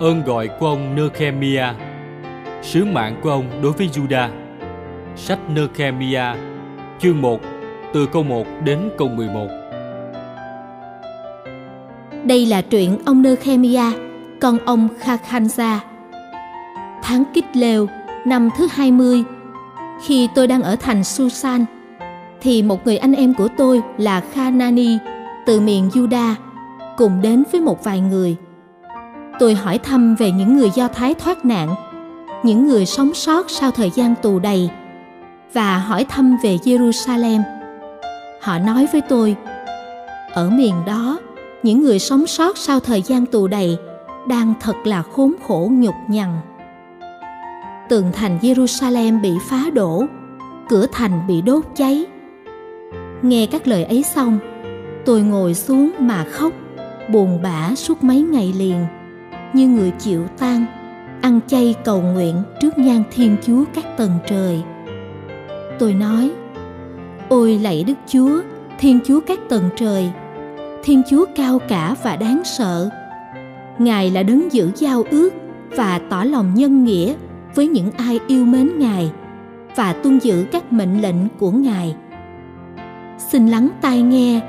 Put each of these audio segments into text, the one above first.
ơn gọi của ông Nerkhemia, sứ mạng của ông đối với Juda. Sách Nerkhemia, chương 1, từ câu 1 đến câu 11. Đây là truyện ông Nerkhemia, con ông Khakhanza. Tháng Kít Lều, năm thứ 20, khi tôi đang ở thành Susan, thì một người anh em của tôi là Khanani từ miền Juda cùng đến với một vài người. Tôi hỏi thăm về những người Do Thái thoát nạn, những người sống sót sau thời gian tù đầy, và hỏi thăm về Jerusalem. Họ nói với tôi, ở miền đó, những người sống sót sau thời gian tù đầy đang thật là khốn khổ nhục nhằn. Tường thành Jerusalem bị phá đổ, cửa thành bị đốt cháy. Nghe các lời ấy xong, tôi ngồi xuống mà khóc, buồn bã suốt mấy ngày liền, như người chịu tang, ăn chay cầu nguyện trước nhan Thiên Chúa các tầng trời. Tôi nói, ôi lạy Đức Chúa, Thiên Chúa các tầng trời, Thiên Chúa cao cả và đáng sợ. Ngài là đấng giữ giao ước và tỏ lòng nhân nghĩa với những ai yêu mến Ngài và tuân giữ các mệnh lệnh của Ngài. Xin lắng tai nghe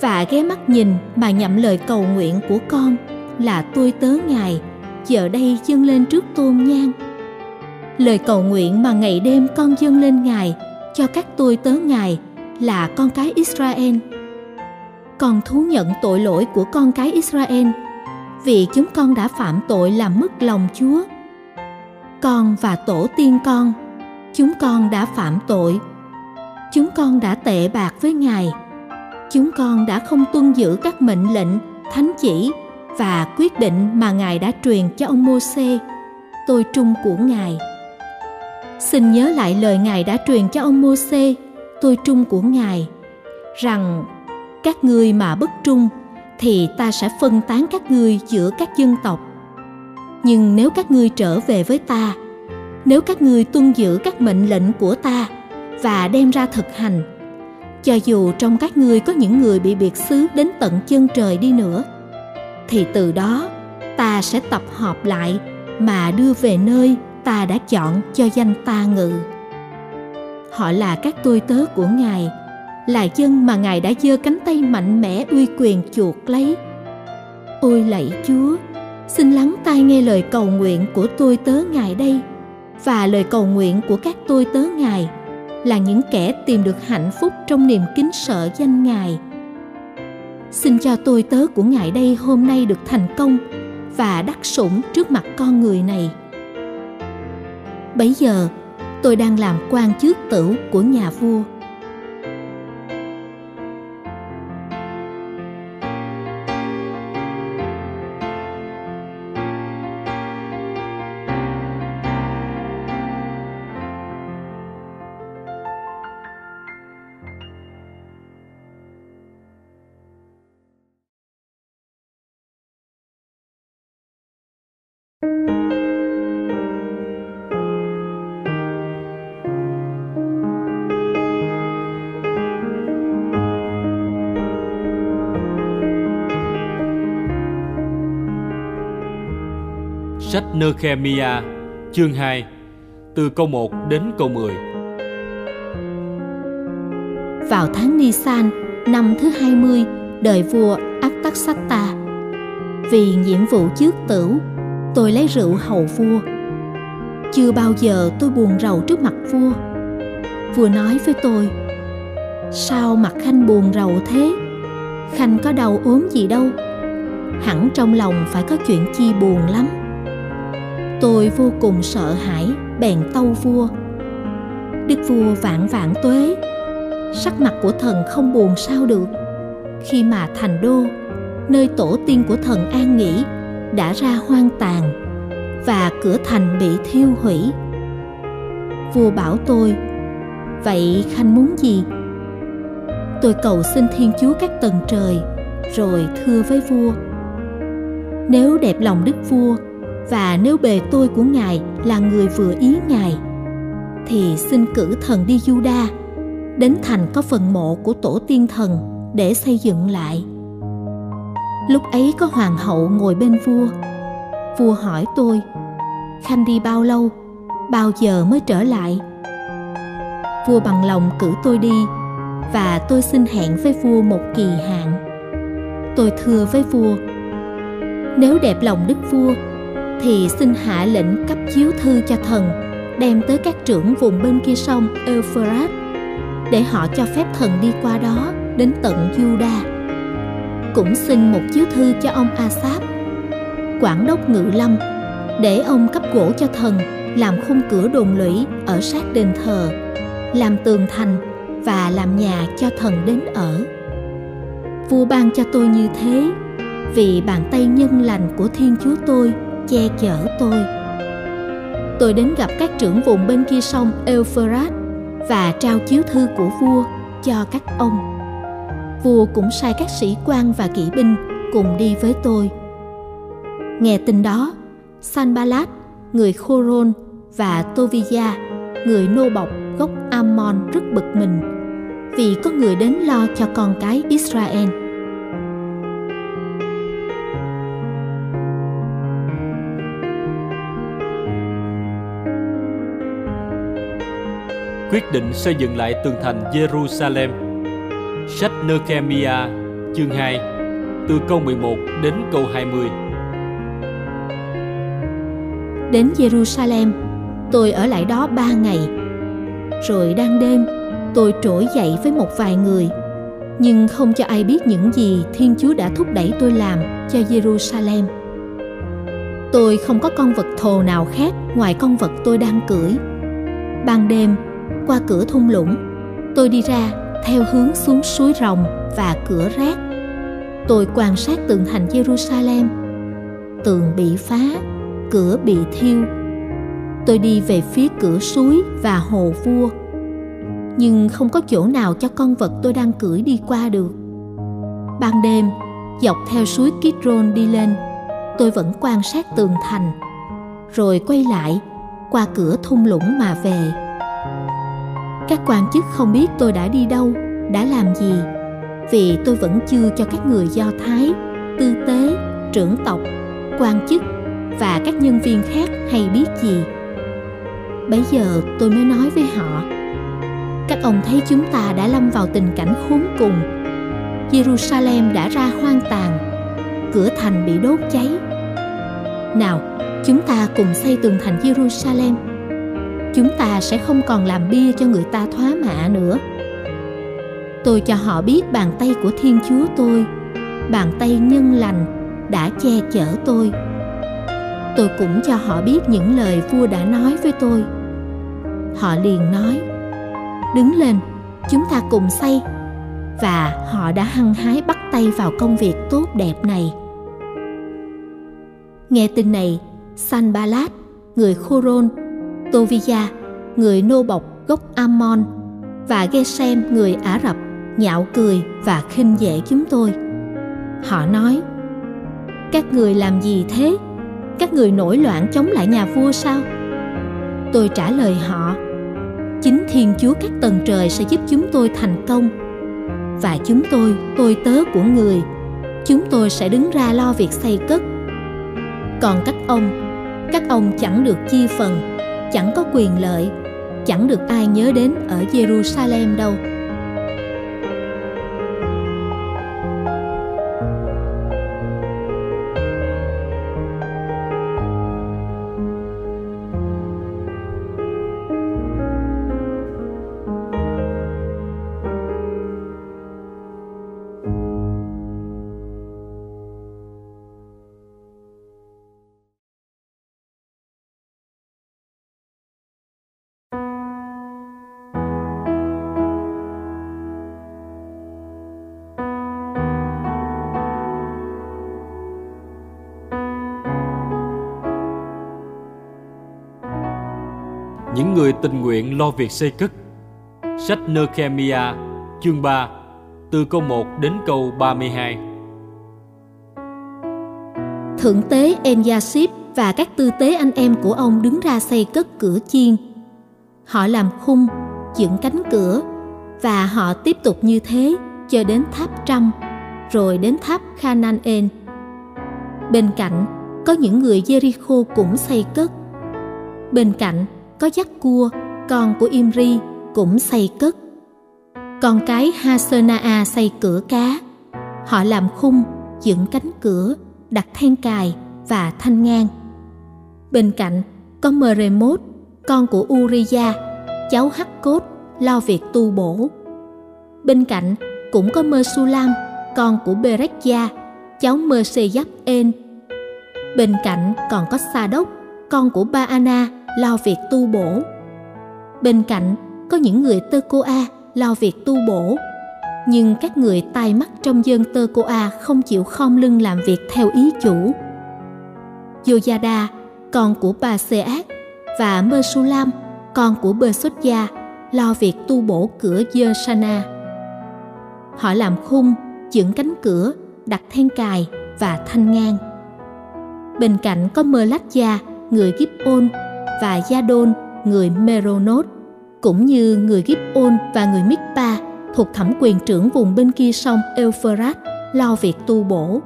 và ghé mắt nhìn mà nhậm lời cầu nguyện của con là tôi tớ Ngài, giờ đây dâng lên trước tôn nhang. Lời cầu nguyện mà ngày đêm con dâng lên Ngài cho các tôi tớ Ngài là con cái Israel. Con thú nhận tội lỗi của con cái Israel, vì chúng con đã phạm tội làm mất lòng Chúa. Con và tổ tiên con, chúng con đã phạm tội. Chúng con đã tệ bạc với Ngài. Chúng con đã không tuân giữ các mệnh lệnh, thánh chỉ và quyết định mà Ngài đã truyền cho ông Mô-xê, tôi trung của Ngài. Xin nhớ lại lời Ngài đã truyền cho ông Mô-xê, tôi trung của Ngài, rằng các ngươi mà bất trung thì ta sẽ phân tán các ngươi giữa các dân tộc. Nhưng nếu các ngươi trở về với ta, nếu các ngươi tuân giữ các mệnh lệnh của ta và đem ra thực hành, cho dù trong các ngươi có những người bị biệt xứ đến tận chân trời đi nữa, thì từ đó ta sẽ tập hợp lại mà đưa về nơi ta đã chọn cho danh ta ngự. Họ là các tôi tớ của Ngài, là dân mà Ngài đã giơ cánh tay mạnh mẽ uy quyền chuộc lấy. Ôi lạy Chúa, xin lắng tai nghe lời cầu nguyện của tôi tớ Ngài đây, và lời cầu nguyện của các tôi tớ Ngài là những kẻ tìm được hạnh phúc trong niềm kính sợ danh Ngài. Xin cho tôi tớ của Ngài đây hôm nay được thành công và đắc sủng trước mặt con người này. Bấy giờ, tôi đang làm quan chước tửu của nhà vua. Sách Nerkhemia, chương 2, từ câu 1 đến câu 10. Vào tháng Nisan, năm thứ 20, đời vua Attaxata, vì nhiệm vụ chước tửu, tôi lấy rượu hầu vua. Chưa bao giờ tôi buồn rầu trước mặt vua. Vua nói với tôi, sao mặt khanh buồn rầu thế? Khanh có đau ốm gì đâu, hẳn trong lòng phải có chuyện chi buồn lắm. Tôi vô cùng sợ hãi, bèn tâu vua. Đức vua vạn vạn tuế, sắc mặt của thần không buồn sao được, khi mà thành đô, nơi tổ tiên của thần an nghỉ, đã ra hoang tàn, và cửa thành bị thiêu hủy. Vua bảo tôi, vậy khanh muốn gì? Tôi cầu xin Thiên Chúa các tầng trời, rồi thưa với vua, nếu đẹp lòng đức vua, và nếu bề tôi của Ngài là người vừa ý Ngài, thì xin cử thần đi Juda, đến thành có phần mộ của tổ tiên thần để xây dựng lại. Lúc ấy có hoàng hậu ngồi bên vua. Vua hỏi tôi: Khanh đi bao lâu, bao giờ mới trở lại? Vua bằng lòng cử tôi đi, và tôi xin hẹn với vua một kỳ hạn. Tôi thưa với vua: Nếu đẹp lòng đức vua thì xin hạ lệnh cấp chiếu thư cho thần, đem tới các trưởng vùng bên kia sông Euphrates, để họ cho phép thần đi qua đó đến tận Juda. Cũng xin một chiếu thư cho ông Asaph, quản đốc ngự lâm, để ông cấp gỗ cho thần làm khung cửa đồn lũy ở sát đền thờ, làm tường thành và làm nhà cho thần đến ở. Vua ban cho tôi như thế vì bàn tay nhân lành của Thiên Chúa tôi che chở tôi. Tôi đến gặp các trưởng vùng bên kia sông Euphrates và trao chiếu thư của vua cho các ông. Vua cũng sai các sĩ quan và kỵ binh cùng đi với tôi. Nghe tin đó, Sanballat, người Khoron, và Tobija, người nô bộc gốc Ammon rất bực mình, vì có người đến lo cho con cái Israel. Quyết định xây dựng lại tường thành Jerusalem. Sách Nerkhemia, chương 2, từ câu 11 đến câu 20. Đến Jerusalem, tôi ở lại đó 3 ngày. Rồi đang đêm, tôi trỗi dậy với một vài người, nhưng không cho ai biết những gì Thiên Chúa đã thúc đẩy tôi làm cho Jerusalem. Tôi không có con vật thồ nào khác ngoài con vật tôi đang cưỡi. Ban đêm, qua cửa thung lũng, tôi đi ra theo hướng xuống suối Rồng và cửa Rác. Tôi quan sát tường thành Jerusalem. Tường bị phá, cửa bị thiêu. Tôi đi về phía cửa suối và hồ Vua, nhưng không có chỗ nào cho con vật tôi đang cưỡi đi qua được. Ban đêm, dọc theo suối Kidron đi lên, tôi vẫn quan sát tường thành, rồi quay lại qua cửa thung lũng mà về. Các quan chức không biết tôi đã đi đâu, đã làm gì, vì tôi vẫn chưa cho các người Do Thái, tư tế, trưởng tộc, quan chức và các nhân viên khác hay biết gì. Bấy giờ tôi mới nói với họ: Các ông thấy chúng ta đã lâm vào tình cảnh khốn cùng. Jerusalem đã ra hoang tàn, cửa thành bị đốt cháy. Nào, chúng ta cùng xây tường thành Jerusalem. Chúng ta sẽ không còn làm bia cho người ta thoá mạ nữa. Tôi cho họ biết bàn tay của Thiên Chúa tôi, bàn tay nhân lành đã che chở tôi. Tôi cũng cho họ biết những lời vua đã nói với tôi. Họ liền nói: Đứng lên, chúng ta cùng xây. Và họ đã hăng hái bắt tay vào công việc tốt đẹp này. Nghe tin này, Sanballat, người Khoron, Tobija, người nô bộc gốc Ammon, và Gesem, người Ả Rập, nhạo cười và khinh dễ chúng tôi. Họ nói: Các người làm gì thế? Các người nổi loạn chống lại nhà vua sao? Tôi trả lời họ: Chính Thiên Chúa các tầng trời sẽ giúp chúng tôi thành công. Và chúng tôi tớ của người, chúng tôi sẽ đứng ra lo việc xây cất. Còn các ông chẳng được chia phần, chẳng có quyền lợi, chẳng được ai nhớ đến ở Jerusalem đâu. Những người tình nguyện lo việc xây cất. Sách Nerkhemia, chương 3, từ câu 1 đến câu 32. Thượng tế En-Yashib và các tư tế anh em của ông đứng ra xây cất cửa chiên. Họ làm khung, dựng cánh cửa, và họ tiếp tục như thế cho đến tháp Trăm, rồi đến tháp Khanani. Bên cạnh, có những người Jericho cũng xây cất. Bên cạnh có dắt cua, con của Imri cũng xây cất. Con cái Hasanaa xây cửa cá. Họ làm khung, dựng cánh cửa, đặt then cài và thanh ngang. Bên cạnh có Meremoth, con của Uriya, cháu Hakkoz lo việc tu bổ. Bên cạnh cũng có Mesulam, con của Berekya, cháu Merseyapen. Bên cạnh còn có Sa-đốc, con của Baana, lo việc tu bổ. Bên cạnh có những người Tekoa lo việc tu bổ, nhưng các người tai mắt trong dân Tekoa không chịu khom lưng làm việc theo ý chủ. Giô-da-đa, con của Ba-xê-ác, và Mesulam, con của Bê-sốt-da, lo việc tu bổ cửa Giê-sa-na. Họ làm khung, dựng cánh cửa, đặt then cài và thanh ngang. Bên cạnh có Mơ-lách-da, người Gibon, và Gia-đôn, người Meremoth, cũng như người Gibon và người Mít-pa thuộc thẩm quyền trưởng vùng bên kia sông Euphrates lo việc tu bổ.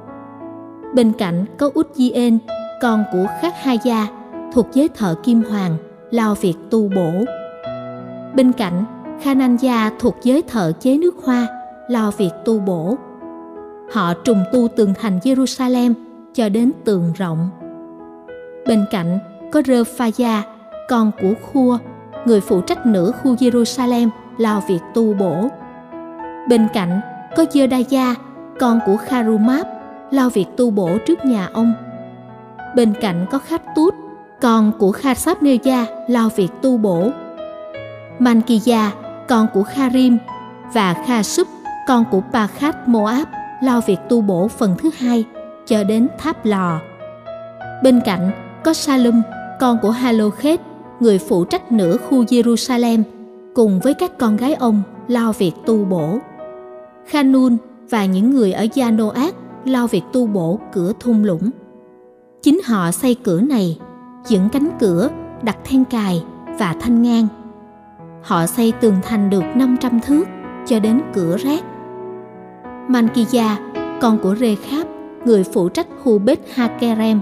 Bên cạnh có Út-di-en, con của Khakhanza thuộc giới thợ kim hoàng lo việc tu bổ. Bên cạnh Khanani thuộc giới thợ chế nước hoa lo việc tu bổ. Họ trùng tu tường thành Jerusalem cho đến tường rộng. Bên cạnh có Rephaya, con của Khua, người phụ trách nửa khu Jerusalem lo việc tu bổ. Bên cạnh có Giê-đa-da, con của Kharumap, lo việc tu bổ trước nhà ông. Bên cạnh có Khát-tút, con của Khasab-nê-da, lo việc tu bổ. Mankia, con của Kharim, và Khasub, con của Pakhat-moab, lo việc tu bổ phần thứ hai cho đến tháp lò. Bên cạnh có Salum, con của Halokhet, người phụ trách nửa khu Jerusalem, cùng với các con gái ông lo việc tu bổ. Khanun và những người ở Yanoak lo việc tu bổ cửa thung lũng. Chính họ xây cửa này, dựng cánh cửa, đặt then cài và thanh ngang. Họ xây tường thành được 500 thước cho đến cửa rác. Mankia, con của Rekhab, người phụ trách khu Bết Hakerem,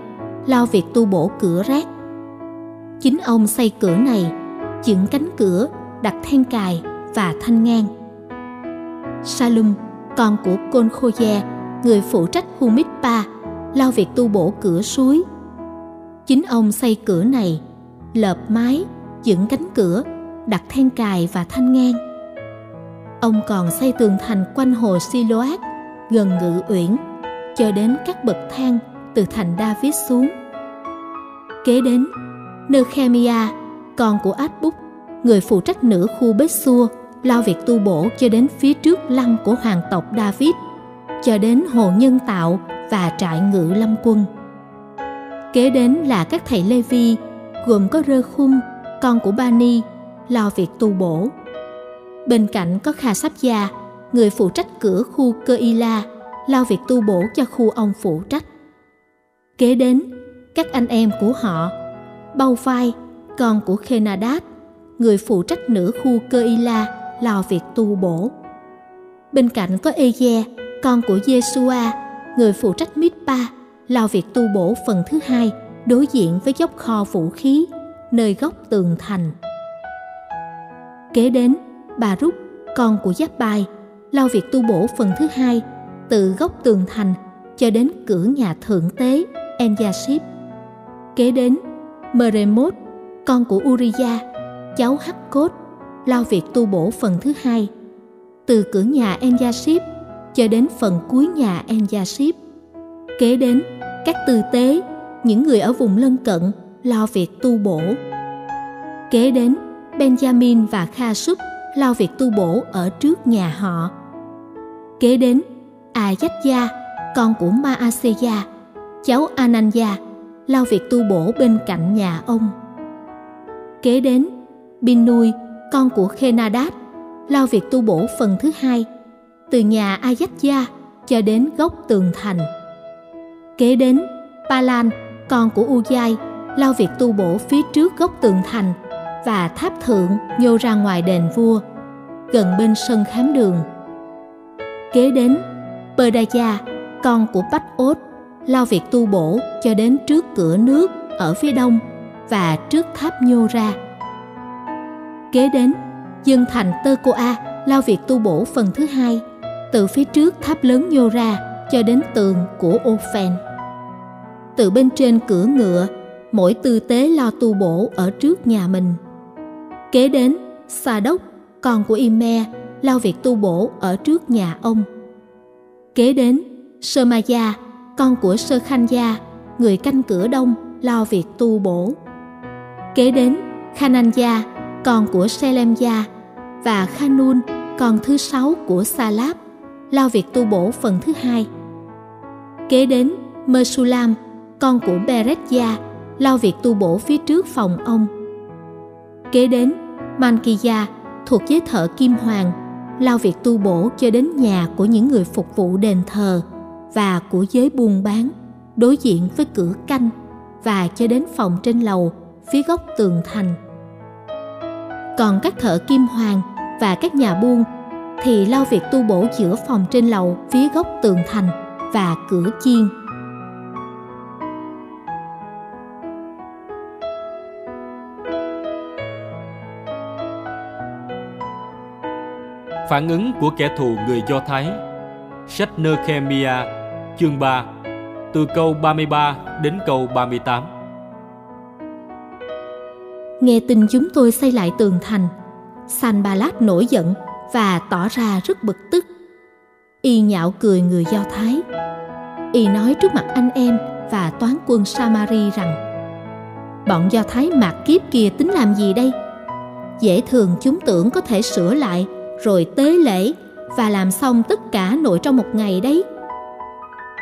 lo việc tu bổ cửa rác. Chính ông xây cửa này, dựng cánh cửa, đặt then cài và thanh ngang. Salum, con của Côn-khô-de, người phụ trách khu Mít-pa, lo việc tu bổ cửa suối. Chính ông xây cửa này, lợp mái, dựng cánh cửa, đặt then cài và thanh ngang. Ông còn xây tường thành quanh hồ Siloát gần Ngự Uyển cho đến các bậc thang từ thành David xuống. Kế đến Nerkhemia, con của Át-búc, người phụ trách nửa khu Bết-xua, lo việc tu bổ cho đến phía trước lăng của hoàng tộc David, cho đến hồ nhân tạo và trại ngự lâm quân. Kế đến là các thầy Lê-vi, gồm có Rê-khum, con của Bani, lo việc tu bổ. Bên cạnh có Khasab-da, người phụ trách cửa khu Keila, lo việc tu bổ cho khu ông phụ trách. Kế đến các anh em của họ, Bao-phai, con của Khenadad, người phụ trách nửa khu Keila, lo việc tu bổ. Bên cạnh có Ê-de, con của Giê-xua, người phụ trách Mít-pa, lo việc tu bổ phần thứ hai đối diện với dốc kho vũ khí, nơi góc tường thành. Kế đến Ba-rúc, con của Giáp-bai, lo việc tu bổ phần thứ hai từ góc tường thành cho đến cửa nhà thượng tế En-gia-ship. Kế đến Meremoth, con của Uriya, cháu Hakkoz, lo việc tu bổ phần thứ hai từ cửa nhà En-gia-ship cho đến phần cuối nhà En-gia-ship. Kế đến các tư tế, những người ở vùng lân cận, lo việc tu bổ. Kế đến Benjamin và Khasub, lo việc tu bổ ở trước nhà họ. Kế đến A-dách-da, con của Ma-a-se-da, cháu Ananya, lo việc tu bổ bên cạnh nhà ông. Kế đến Binui, con của Khenadad, lo việc tu bổ phần thứ hai từ nhà A-dách-da cho đến góc tường thành. Kế đến Palan, con của Ujai, lo việc tu bổ phía trước góc tường thành và tháp thượng nhô ra ngoài đền vua, gần bên sân khám đường. Kế đến Pedaya, con của Bách Ốt, lao việc tu bổ cho đến trước cửa nước ở phía đông và trước tháp Nhô Ra. Kế đến, dân thành Tekoa lao việc tu bổ phần thứ hai, từ phía trước tháp lớn Nhô Ra cho đến tường của Ophen. Từ bên trên cửa ngựa, mỗi tư tế lo tu bổ ở trước nhà mình. Kế đến, Sa-đốc, con của Ime, lao việc tu bổ ở trước nhà ông. Kế đến, Sơ-ma-gia, con của Sơ-khanh-gia, người canh cửa đông, lo việc tu bổ. Kế đến, Khanani-gia, con của Selem-gia, và Khanun, con thứ 6 của Sa-láp, lo việc tu bổ phần thứ 2. Kế đến, Mesulam, con của Berekya, lo việc tu bổ phía trước phòng ông. Kế đến, Mankia, thuộc giới thợ kim hoàng, lao việc tu bổ cho đến nhà của những người phục vụ đền thờ và của giới buôn bán, đối diện với cửa canh, và cho đến phòng trên lầu, phía góc tường thành. Còn các thợ kim hoàng và các nhà buôn thì lao việc tu bổ giữa phòng trên lầu, phía góc tường thành và cửa chiên. Phản ứng của kẻ thù người Do Thái. Sách Nerkhemia, chương 3, từ câu 33 đến câu 38. Nghe tin chúng tôi xây lại tường thành, Sanballat nổi giận và tỏ ra rất bực tức. Y nhạo cười người Do Thái. Y nói trước mặt anh em và toán quân Samari rằng: "Bọn Do Thái mạt kiếp kia tính làm gì đây? Dễ thường chúng tưởng có thể sửa lại rồi tế lễ và làm xong tất cả nội trong một ngày đấy.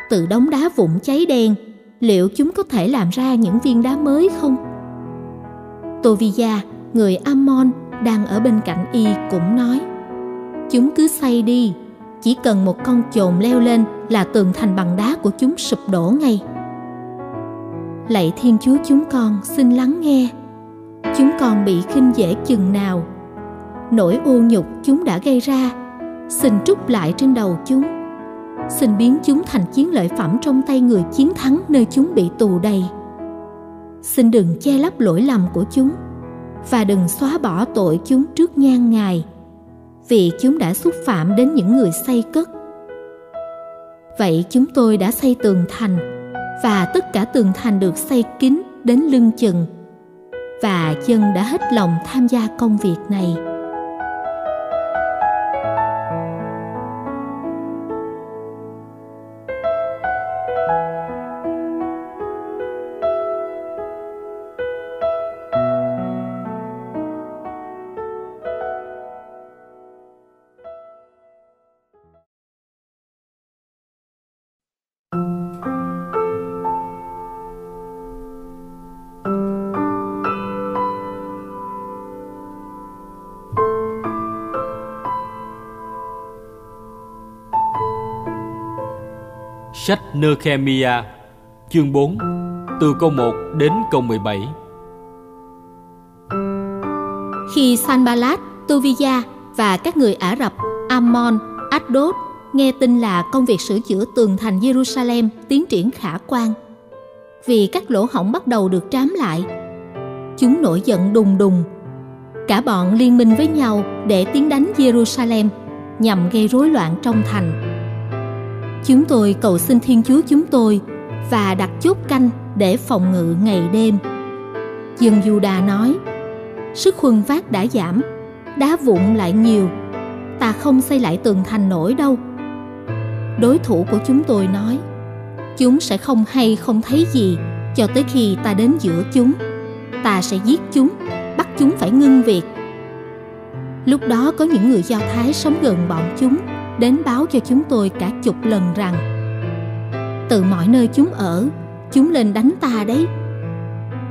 Từ đống đá vụn cháy đen, liệu chúng có thể làm ra những viên đá mới không?" Tobija, người Ammon đang ở bên cạnh y cũng nói: "Chúng cứ xây đi, chỉ cần một con chồn leo lên là tường thành bằng đá của chúng sụp đổ ngay." Lạy Thiên Chúa chúng con, xin lắng nghe. Chúng con bị khinh dễ chừng nào, nỗi ô nhục chúng đã gây ra, xin trút lại trên đầu chúng. Xin biến chúng thành chiến lợi phẩm trong tay người chiến thắng nơi chúng bị tù đầy. Xin đừng che lấp lỗi lầm của chúng và đừng xóa bỏ tội chúng trước nhan Ngài, vì chúng đã xúc phạm đến những người xây cất. Vậy chúng tôi đã xây tường thành, và tất cả tường thành được xây kín đến lưng chừng, và dân đã hết lòng tham gia công việc này." Sách Nerkhemia, chương 4, từ câu 1 đến câu 17. Khi Sanballat, Tobija và các người Ả Rập, Ammon, Ashdod nghe tin là công việc sửa chữa tường thành Jerusalem tiến triển khả quan, vì các lỗ hổng bắt đầu được trám lại, chúng nổi giận đùng đùng. Cả bọn liên minh với nhau để tiến đánh Jerusalem nhằm gây rối loạn trong thành. Chúng tôi cầu xin Thiên Chúa chúng tôi và đặt chốt canh để phòng ngự ngày đêm. Dân Juda nói: "Sức khuân vác đã giảm, đá vụn lại nhiều, ta không xây lại tường thành nổi đâu." Đối thủ của chúng tôi nói: "Chúng sẽ không hay không thấy gì cho tới khi ta đến giữa chúng. Ta sẽ giết chúng, bắt chúng phải ngưng việc." Lúc đó có những người Do Thái sống gần bọn chúng đến báo cho chúng tôi cả chục lần rằng: "Từ mọi nơi chúng ở, chúng lên đánh ta đấy."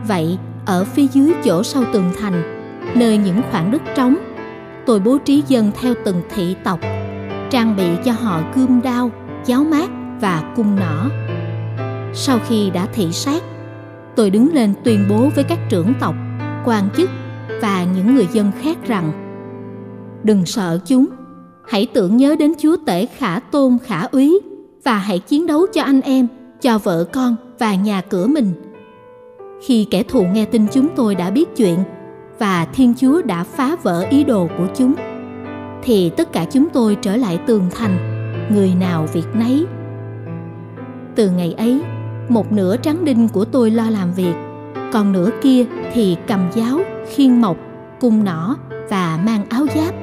Vậy ở phía dưới chỗ sau tường thành, nơi những khoảng đất trống, tôi bố trí dân theo từng thị tộc, trang bị cho họ cươm đao, giáo mát và cung nỏ. Sau khi đã thị sát, tôi đứng lên tuyên bố với các trưởng tộc, quan chức và những người dân khác rằng: "Đừng sợ chúng. Hãy tưởng nhớ đến Chúa Tể Khả Tôn Khả Úy và hãy chiến đấu cho anh em cho vợ con và nhà cửa mình. Khi kẻ thù nghe tin chúng tôi đã biết chuyện và Thiên Chúa đã phá vỡ ý đồ của chúng, thì tất cả chúng tôi trở lại tường thành, người nào việc nấy. Từ ngày ấy, một nửa tráng đinh của tôi lo làm việc, còn nửa kia thì cầm giáo, khiên mộc, cung nỏ và mang áo giáp.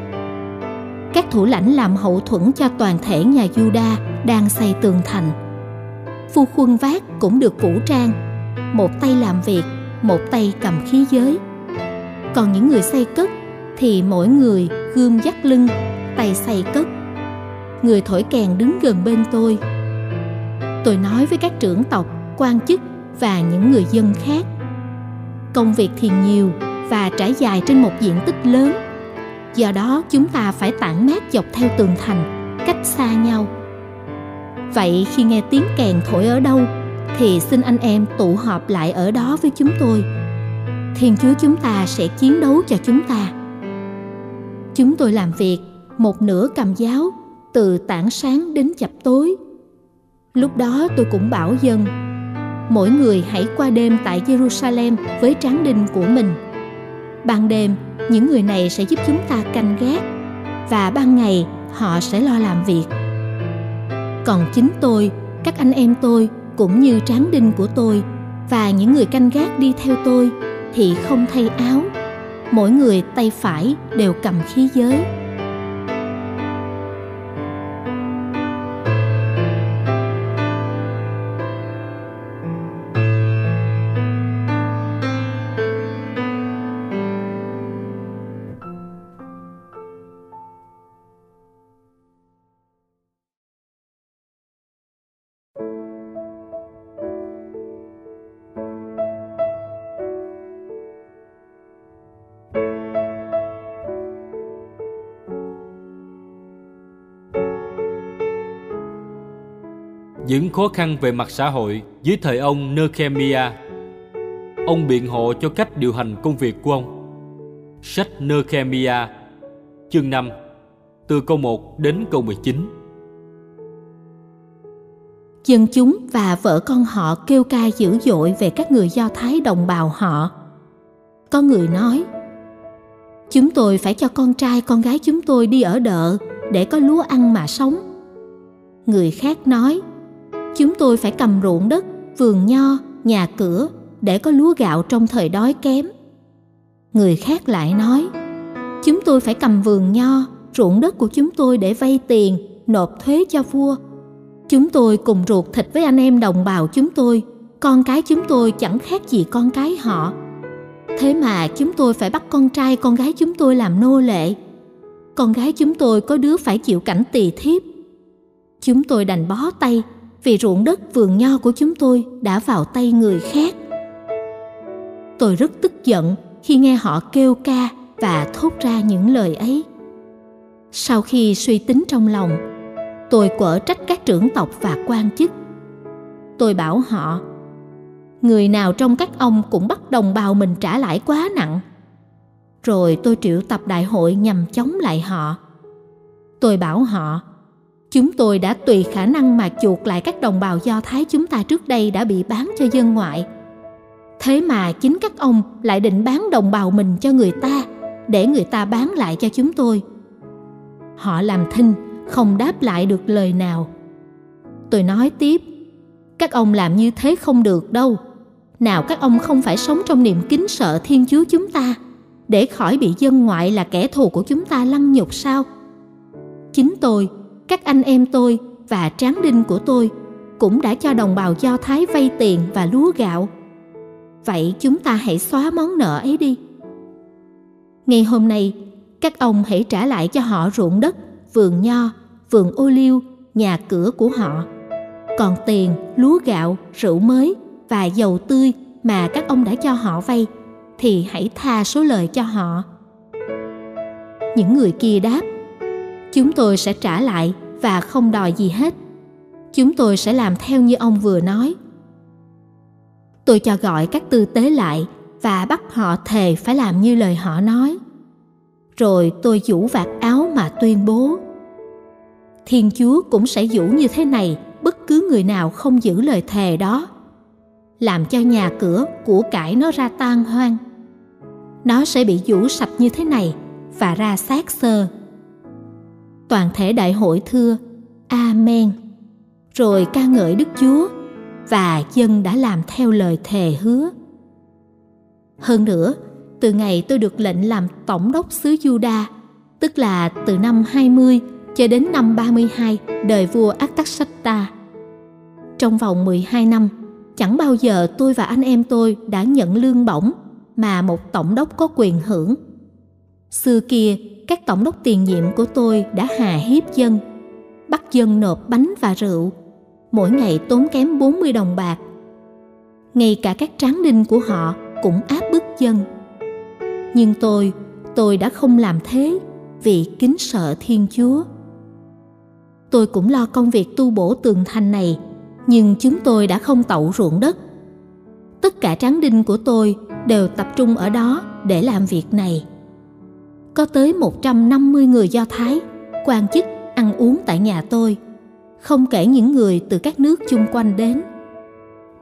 Các thủ lãnh làm hậu thuẫn cho toàn thể nhà Juda đang xây tường thành. Phu khuân vác cũng được vũ trang, một tay làm việc, một tay cầm khí giới. Còn những người xây cất thì mỗi người gươm dắt lưng, tay xây cất. Người thổi kèn đứng gần bên tôi. Tôi nói với các trưởng tộc, quan chức và những người dân khác. Công việc thì nhiều và trải dài trên một diện tích lớn. Do đó chúng ta phải tản mát dọc theo tường thành, cách xa nhau. Vậy khi nghe tiếng kèn thổi ở đâu, thì xin anh em tụ họp lại ở đó với chúng tôi. Thiên Chúa chúng ta sẽ chiến đấu cho chúng ta. Chúng tôi làm việc, một nửa cầm giáo, từ tảng sáng đến chập tối. Lúc đó tôi cũng bảo dân, mỗi người hãy qua đêm tại Jerusalem với tráng đinh của mình. Ban đêm, những người này sẽ giúp chúng ta canh gác, và ban ngày họ sẽ lo làm việc. Còn chính tôi, các anh em tôi, cũng như tráng đinh của tôi và những người canh gác đi theo tôi thì không thay áo. Mỗi người tay phải đều cầm khí giới. Những khó khăn về mặt xã hội dưới thời ông Nerkhemia. Ông biện hộ cho cách điều hành công việc của ông. Sách Nerkhemia, chương 5, từ câu 1 đến câu 19. Dân chúng và vợ con họ kêu ca dữ dội về các người Do Thái đồng bào họ. Có người nói, chúng tôi phải cho con trai con gái chúng tôi đi ở đợ để có lúa ăn mà sống. Người khác nói, chúng tôi phải cầm ruộng đất, vườn nho, nhà cửa để có lúa gạo trong thời đói kém. Người khác lại nói, chúng tôi phải cầm vườn nho, ruộng đất của chúng tôi để vay tiền, nộp thuế cho vua. Chúng tôi cùng ruột thịt với anh em đồng bào chúng tôi, con cái chúng tôi chẳng khác gì con cái họ. Thế mà chúng tôi phải bắt con trai con gái chúng tôi làm nô lệ. Con gái chúng tôi có đứa phải chịu cảnh tỳ thiếp. Chúng tôi đành bó tay, vì ruộng đất vườn nho của chúng tôi đã vào tay người khác. Tôi rất tức giận khi nghe họ kêu ca và thốt ra những lời ấy. Sau khi suy tính trong lòng, tôi quở trách các trưởng tộc và quan chức. Tôi bảo họ, người nào trong các ông cũng bắt đồng bào mình trả lãi quá nặng. Rồi tôi triệu tập đại hội nhằm chống lại họ. Tôi bảo họ, chúng tôi đã tùy khả năng mà chuộc lại các đồng bào Do Thái chúng ta trước đây đã bị bán cho dân ngoại. Thế mà chính các ông lại định bán đồng bào mình cho người ta, để người ta bán lại cho chúng tôi. Họ làm thinh, không đáp lại được lời nào. Tôi nói tiếp, các ông làm như thế không được đâu. Nào các ông không phải sống trong niềm kính sợ Thiên Chúa chúng ta, để khỏi bị dân ngoại là kẻ thù của chúng ta lăng nhục sao? Chính tôi, các anh em tôi và tráng đinh của tôi cũng đã cho đồng bào Do Thái vay tiền và lúa gạo. Vậy chúng ta hãy xóa món nợ ấy đi. Ngày hôm nay, các ông hãy trả lại cho họ ruộng đất, vườn nho, vườn ô liu, nhà cửa của họ. Còn tiền, lúa gạo, rượu mới và dầu tươi mà các ông đã cho họ vay thì hãy tha số lời cho họ. Những người kia đáp, chúng tôi sẽ trả lại và không đòi gì hết. Chúng tôi sẽ làm theo như ông vừa nói. Tôi cho gọi các tư tế lại và bắt họ thề phải làm như lời họ nói. Rồi tôi giũ vạt áo mà tuyên bố, Thiên Chúa cũng sẽ giũ như thế này bất cứ người nào không giữ lời thề đó, làm cho nhà cửa của cải nó ra tan hoang. Nó sẽ bị giũ sạch như thế này và ra xác xơ. Toàn thể đại hội thưa Amen, rồi ca ngợi Đức Chúa, và dân đã làm theo lời thề hứa. Hơn nữa, từ ngày tôi được lệnh làm tổng đốc xứ Juda, tức là từ năm 20 cho đến năm 32 đời vua Attaxata, trong vòng 12 năm, chẳng bao giờ tôi và anh em tôi đã nhận lương bổng mà một tổng đốc có quyền hưởng. Xưa kia, các tổng đốc tiền nhiệm của tôi đã hà hiếp dân, bắt dân nộp bánh và rượu, mỗi ngày tốn kém 40 đồng bạc. Ngay cả các tráng đinh của họ cũng áp bức dân. Nhưng tôi đã không làm thế vì kính sợ Thiên Chúa. Tôi cũng lo công việc tu bổ tường thành này, nhưng chúng tôi đã không tậu ruộng đất. Tất cả tráng đinh của tôi đều tập trung ở đó để làm việc này. Có tới 150 người Do Thái, quan chức, ăn uống tại nhà tôi, không kể những người từ các nước chung quanh đến.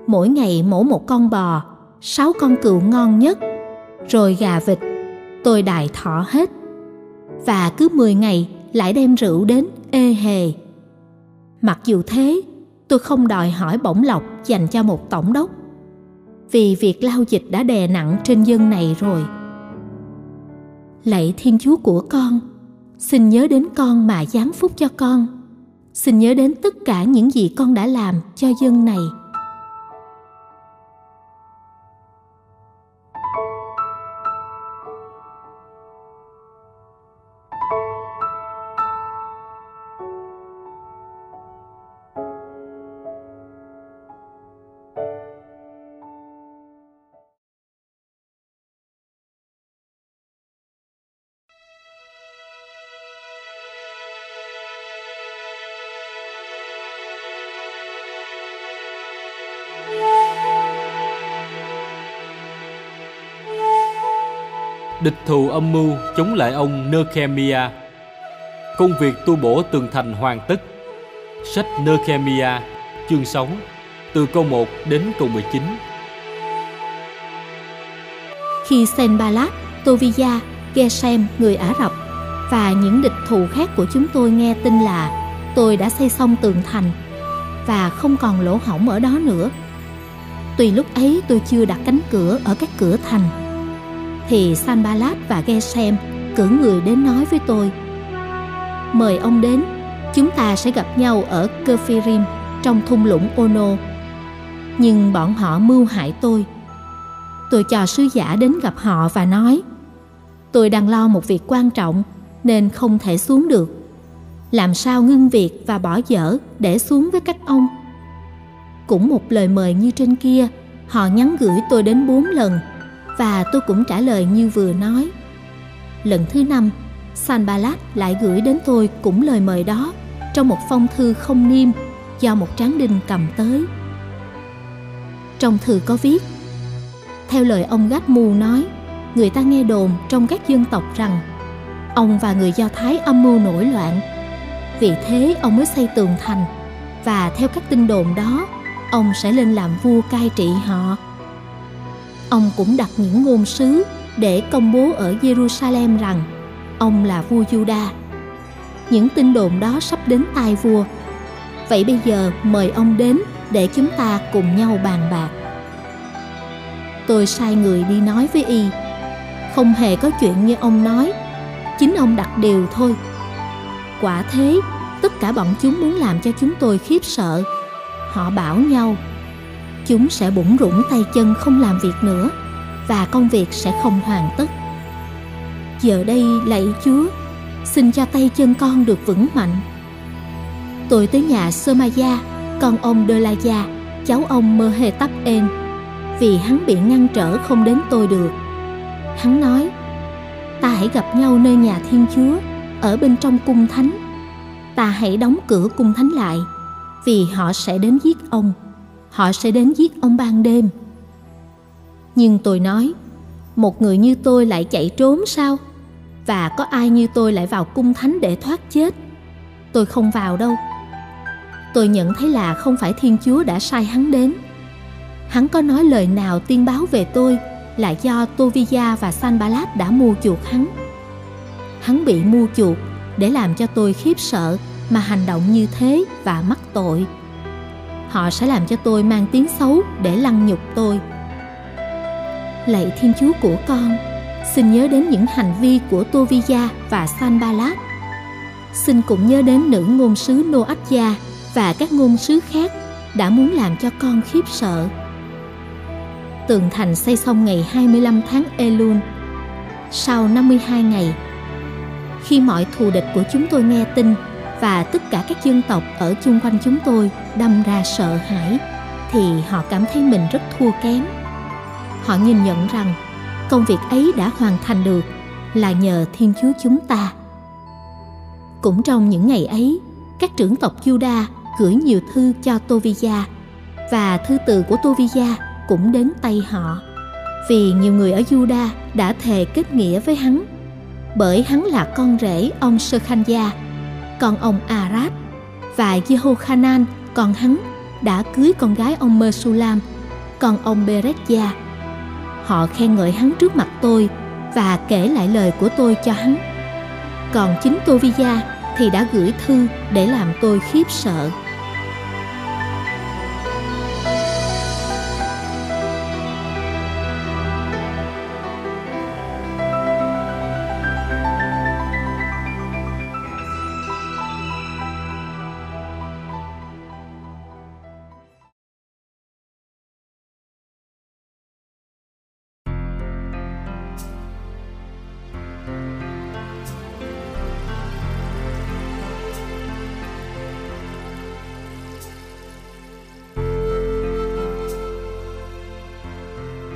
Mỗi ngày mổ một con bò, 6 con cừu ngon nhất, rồi gà vịt, tôi đài thọ hết. Và cứ 10 ngày lại đem rượu đến ê hề. Mặc dù thế, tôi không đòi hỏi bổng lộc dành cho một tổng đốc, vì việc lao dịch đã đè nặng trên dân này rồi. Lạy Thiên Chúa của con, xin nhớ đến con mà giáng phúc cho con. Xin nhớ đến tất cả những gì con đã làm cho dân này. Địch thù âm mưu chống lại ông Nerkhemia. Công việc tu bổ tường thành hoàn tất. Sách Nerkhemia, chương 6, từ câu 1 đến câu 19. Khi Senballat, Tobija, Gesem người Ả Rập và những địch thù khác của chúng tôi nghe tin là tôi đã xây xong tường thành và không còn lỗ hổng ở đó nữa, tuy lúc ấy tôi chưa đặt cánh cửa ở các cửa thành, thì Sanballat và Gesem cử người đến nói với tôi: mời ông đến, chúng ta sẽ gặp nhau ở Kefirim, trong thung lũng Ono. Nhưng bọn họ mưu hại tôi. Tôi cho sứ giả đến gặp họ và nói: tôi đang lo một việc quan trọng nên không thể xuống được. Làm sao ngưng việc và bỏ dở để xuống với các ông? Cũng một lời mời như trên kia, họ nhắn gửi tôi đến 4 lần, và tôi cũng trả lời như vừa nói. Lần thứ 5, Sanballat lại gửi đến tôi cũng lời mời đó trong một phong thư không niêm do một tráng đinh cầm tới. Trong thư có viết: theo lời ông Gát Mù nói, người ta nghe đồn trong các dân tộc rằng ông và người Do Thái âm mưu nổi loạn. Vì thế ông mới xây tường thành, và theo các tin đồn đó, ông sẽ lên làm vua cai trị họ. Ông cũng đặt những ngôn sứ để công bố ở Jerusalem rằng ông là vua Juda. Những tin đồn đó sắp đến tai vua. Vậy bây giờ mời ông đến để chúng ta cùng nhau bàn bạc. Tôi sai người đi nói với y: không hề có chuyện như ông nói, chính ông đặt điều thôi. Quả thế, tất cả bọn chúng muốn làm cho chúng tôi khiếp sợ. Họ bảo nhau chúng sẽ bủn rủn tay chân không làm việc nữa, và công việc sẽ không hoàn tất. Giờ đây lạy Chúa, xin cho tay chân con được vững mạnh. Tôi tới nhà Sơ-ma-gia, con ông Đơ-la-gia, cháu ông Mơ-hê-táp-en, vì hắn bị ngăn trở không đến tôi được. Hắn nói: ta hãy gặp nhau nơi nhà Thiên Chúa, ở bên trong cung thánh. Ta hãy đóng cửa cung thánh lại, vì họ sẽ đến giết ông. Họ sẽ đến giết ông ban đêm. Nhưng tôi nói: một người như tôi lại chạy trốn sao? Và có ai như tôi lại vào cung thánh để thoát chết? Tôi không vào đâu. Tôi nhận thấy là không phải Thiên Chúa đã sai hắn đến. Hắn có nói lời nào tiên báo về tôi là do Tobija và Sanballat đã mua chuộc hắn. Hắn bị mua chuộc để làm cho tôi khiếp sợ mà hành động như thế và mắc tội. Họ sẽ làm cho tôi mang tiếng xấu để lăng nhục tôi. Lạy Thiên Chúa của con, xin nhớ đến những hành vi của Tobija và Sanballat. Xin cũng nhớ đến nữ ngôn sứ Noachia và các ngôn sứ khác đã muốn làm cho con khiếp sợ. Tường thành xây xong ngày 25 tháng Elul, sau 52 ngày. Khi mọi thù địch của chúng tôi nghe tin và tất cả các dân tộc ở chung quanh chúng tôi đâm ra sợ hãi, thì họ cảm thấy mình rất thua kém. Họ nhìn nhận rằng công việc ấy đã hoàn thành được là nhờ Thiên Chúa chúng ta. Cũng trong những ngày ấy, các trưởng tộc Juda gửi nhiều thư cho Tobija, và thư từ của Tobija cũng đến tay họ, vì nhiều người ở Juda đã thề kết nghĩa với hắn, bởi hắn là con rể ông Khakhanza, con ông Arad, và Jehohanan con hắn đã cưới con gái ông Mesulam, con ông Berekya. Họ khen ngợi hắn trước mặt tôi và kể lại lời của tôi cho hắn. Còn chính Tobija thì đã gửi thư để làm tôi khiếp sợ.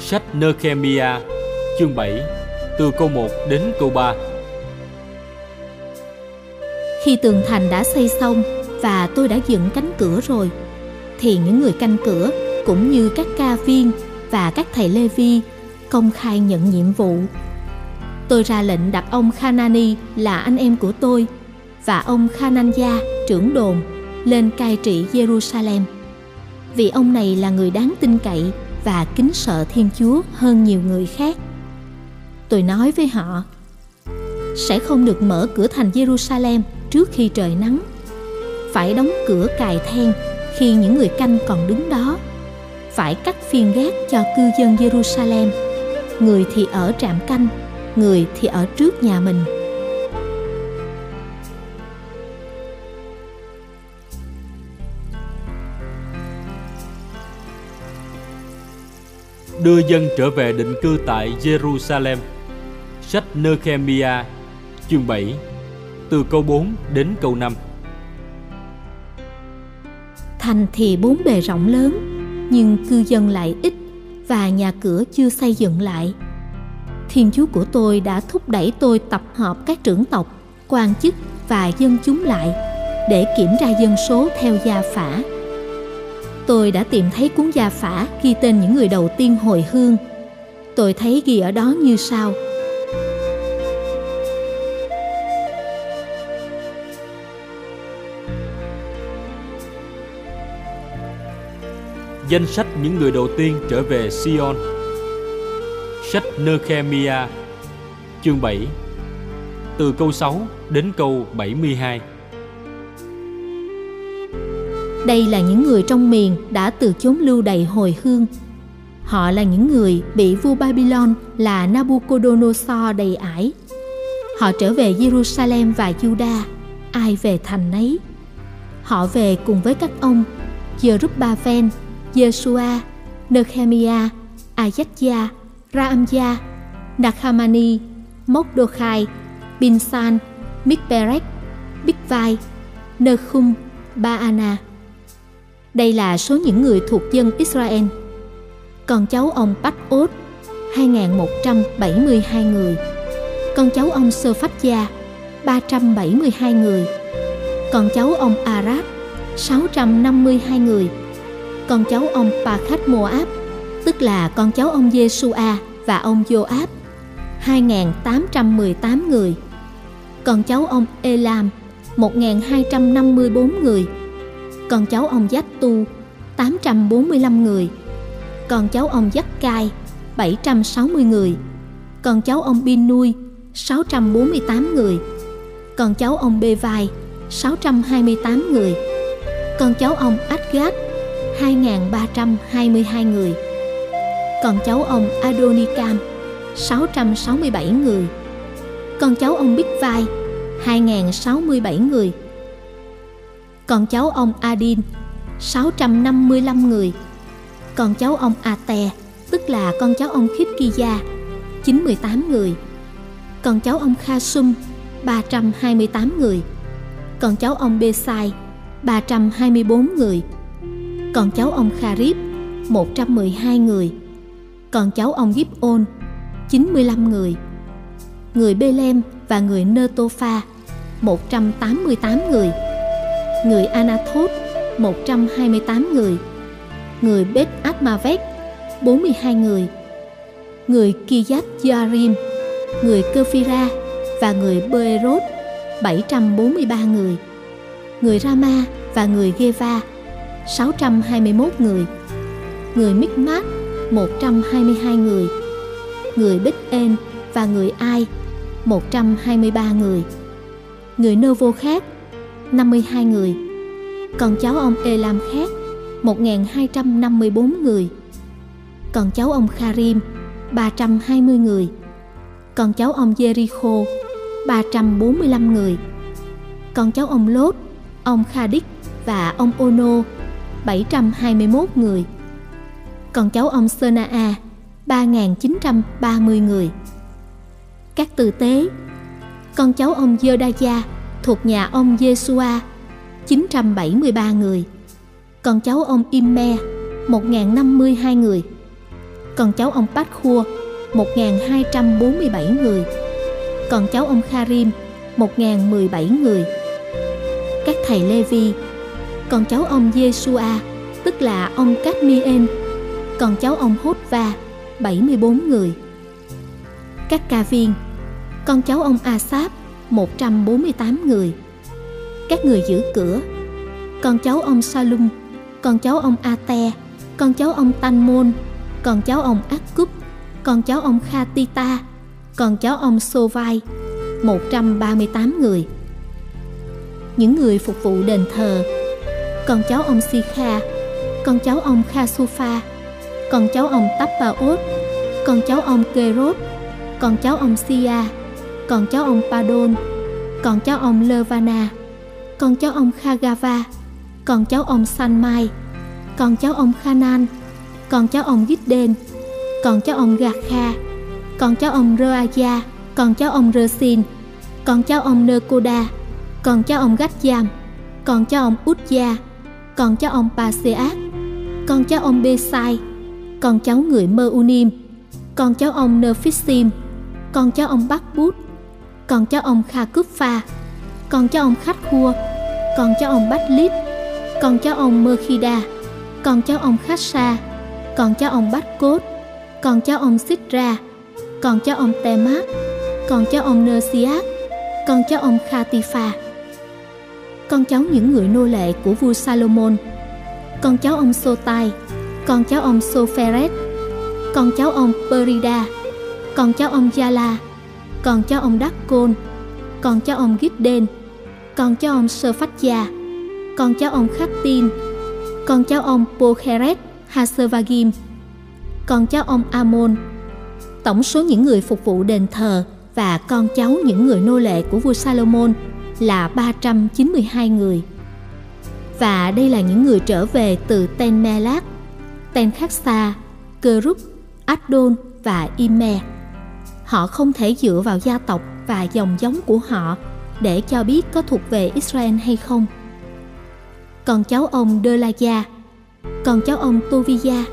Sách Nerkhemia, chương 7, từ câu 1 đến câu 3. Khi tường thành đã xây xong và tôi đã dựng cánh cửa rồi, thì những người canh cửa cũng như các ca viên và các thầy Lê Vi công khai nhận nhiệm vụ. Tôi ra lệnh đặt ông Khanani là anh em của tôi và ông Khananja trưởng đồn lên cai trị Jerusalem, vì ông này là người đáng tin cậy và kính sợ Thiên Chúa hơn nhiều người khác. Tôi nói với họ, sẽ không được mở cửa thành Jerusalem trước khi trời nắng, phải đóng cửa cài then khi những người canh còn đứng đó, phải cắt phiên gác cho cư dân Jerusalem, người thì ở trạm canh, người thì ở trước nhà mình. Đưa dân trở về định cư tại Jerusalem. Sách Nerkhemia, chương 7, từ câu 4 đến câu 5. Thành thì bốn bề rộng lớn, nhưng cư dân lại ít và nhà cửa chưa xây dựng lại. Thiên Chúa của tôi đã thúc đẩy tôi tập hợp các trưởng tộc, quan chức và dân chúng lại để kiểm tra dân số theo gia phả. Tôi đã tìm thấy cuốn gia phả ghi tên những người đầu tiên hồi hương. Tôi thấy ghi ở đó như sau: danh sách những người đầu tiên trở về Sion. Sách Nerkhemia, chương 7, từ câu 6 đến câu 72. Đây là những người trong miền đã từ chốn lưu đày hồi hương. Họ là những người bị vua Babylon là Nabucodonosor đầy ải. Họ trở về Jerusalem và Juda, ai về thành nấy. Họ về cùng với các ông Jerubbaal, Jesua, Nerkhemia, Ajacja, Raamja, Nakhamani, Mokdokhai, Binsan, Mikberek, Bigvai, Nerkhum, Baana. Đây là số những người thuộc dân Israel. Con cháu ông Pachod 2.172 người. Con cháu ông Sơ-phách-gia 372 người. Con cháu ông Arad 652 người. Con cháu ông Pakhat-moab, tức là con cháu ông Giê-su-a và ông Joab 2.818 người. Con cháu ông Elam 1.254 người. con cháu ông Giác Tu 845 người, con cháu ông Giác Cai 760 người, con cháu ông Binui 648 người, con cháu ông Bê-vai 628 người, con cháu ông Át-gát 2.322 người, con cháu ông Adonikam 667 người, con cháu ông Bích-vai 2.067 người, con cháu ông Adin 655 người, con cháu ông A-te, tức là con cháu ông Khít-ki-ya 98 người, con cháu ông Kha-sum 328 người, con cháu ông Bê-sai 324 người, con cháu ông Kha-ríp 112 người, con cháu ông Gibon 95 người, người Bê-lem và người Nơ-tô-pha 188 người, người Anathốt 128 người, người Bet-át-ma-vét 42 người, người Kiyat-yarim, người Cơ-phi-ra và người Bê-rốt 743 người, người Rama và người Geva 621 người, người Micmat 122 người, người Bích-en và người Ai 123 người, người Nô-vô khác 52 người, con cháu ông Elam khác 1.254 người, con cháu ông Kharim 320 người, con cháu ông Jericho 345 người, con cháu ông Lốt, ông Khadik và ông Ono 721 người, con cháu ông Senaa 3.930 người. Các tử tế: con cháu ông Giê-đa-gia thuộc nhà ông Giê-xua 973 người, con cháu ông Im-me 1.052 người, con cháu ông Pát-khua 1.247 người, con cháu ông Kharim 1.017 người. Các thầy Lê-vi: con cháu ông Giê-xua, tức là ông Cát-mi-en, con cháu ông Hốt-va 74 người. Các ca viên: con cháu ông Asaph 148 người. Các người giữ cửa: con cháu ông Salum, con cháu ông A-te, con cháu ông Tanmôn, con cháu ông Ác-cúp, con cháu ông Kha-ti-ta, con cháu ông Sô-vai 138 người. Những người phục vụ đền thờ: con cháu ông Si-kha, con cháu ông Kha-su-pha, con cháu ông Táp-ba-ốt, con cháu ông Kê-rốt, con cháu ông Si-a, con cháu ông Pa-đôn, con cháu ông Lơ-va-na, con cháu ông Kha-ga-va, con cháu ông San-mai, con cháu ông Khanan, con cháu ông Gít-đên, con cháu ông Ga-kha, con cháu ông Rơ-a-gia, con cháu ông Rơ-sin, con cháu ông Nơ-cô-đa, con cháu ông Gách-giam, con cháu ông Út-gia, con cháu ông Pa-se-ác, con cháu ông Bê-sai, con cháu người Mơ-u-nim, con cháu ông Nơ-phít-sim, con cháu ông Bác-bút, con cháu ông Kha-cúp-pha, con cháu ông Khát-khua, con cháu ông Bách-lít, con cháu ông Mơ-khi-đa, con cháu ông Khát-sa, con cháu ông Bách-cốt, con cháu ông Xít-ra, con cháu ông Te-mát, con cháu ông Nơ-si-ác, con cháu ông Kha-ti-pha. Con cháu những người nô lệ của vua Salomon: con cháu ông Sô-tai, con cháu ông Sô-phê-rét, con cháu ông Perida, con cháu ông Gia-la, con cháu ông Đắc-côn, con cháu ông Gít-đên, con cháu ông Sơ-phách-gia, con cháu ông Khát-tin, con cháu ông Pô-khe-rét Ha-sơ-va-ghim, con cháu ông Ammon. Tổng số những người phục vụ đền thờ và con cháu những người nô lệ của vua Salomon là 392 người. Và đây là những người trở về từ Ten-me-lát, Ten-khắc-sa, Cơ-rúp, Át-đôn và Im-me. Họ không thể dựa vào gia tộc và dòng giống của họ để cho biết có thuộc về Israel hay không. Con cháu ông Đơ-la-gia, con cháu ông Tobija,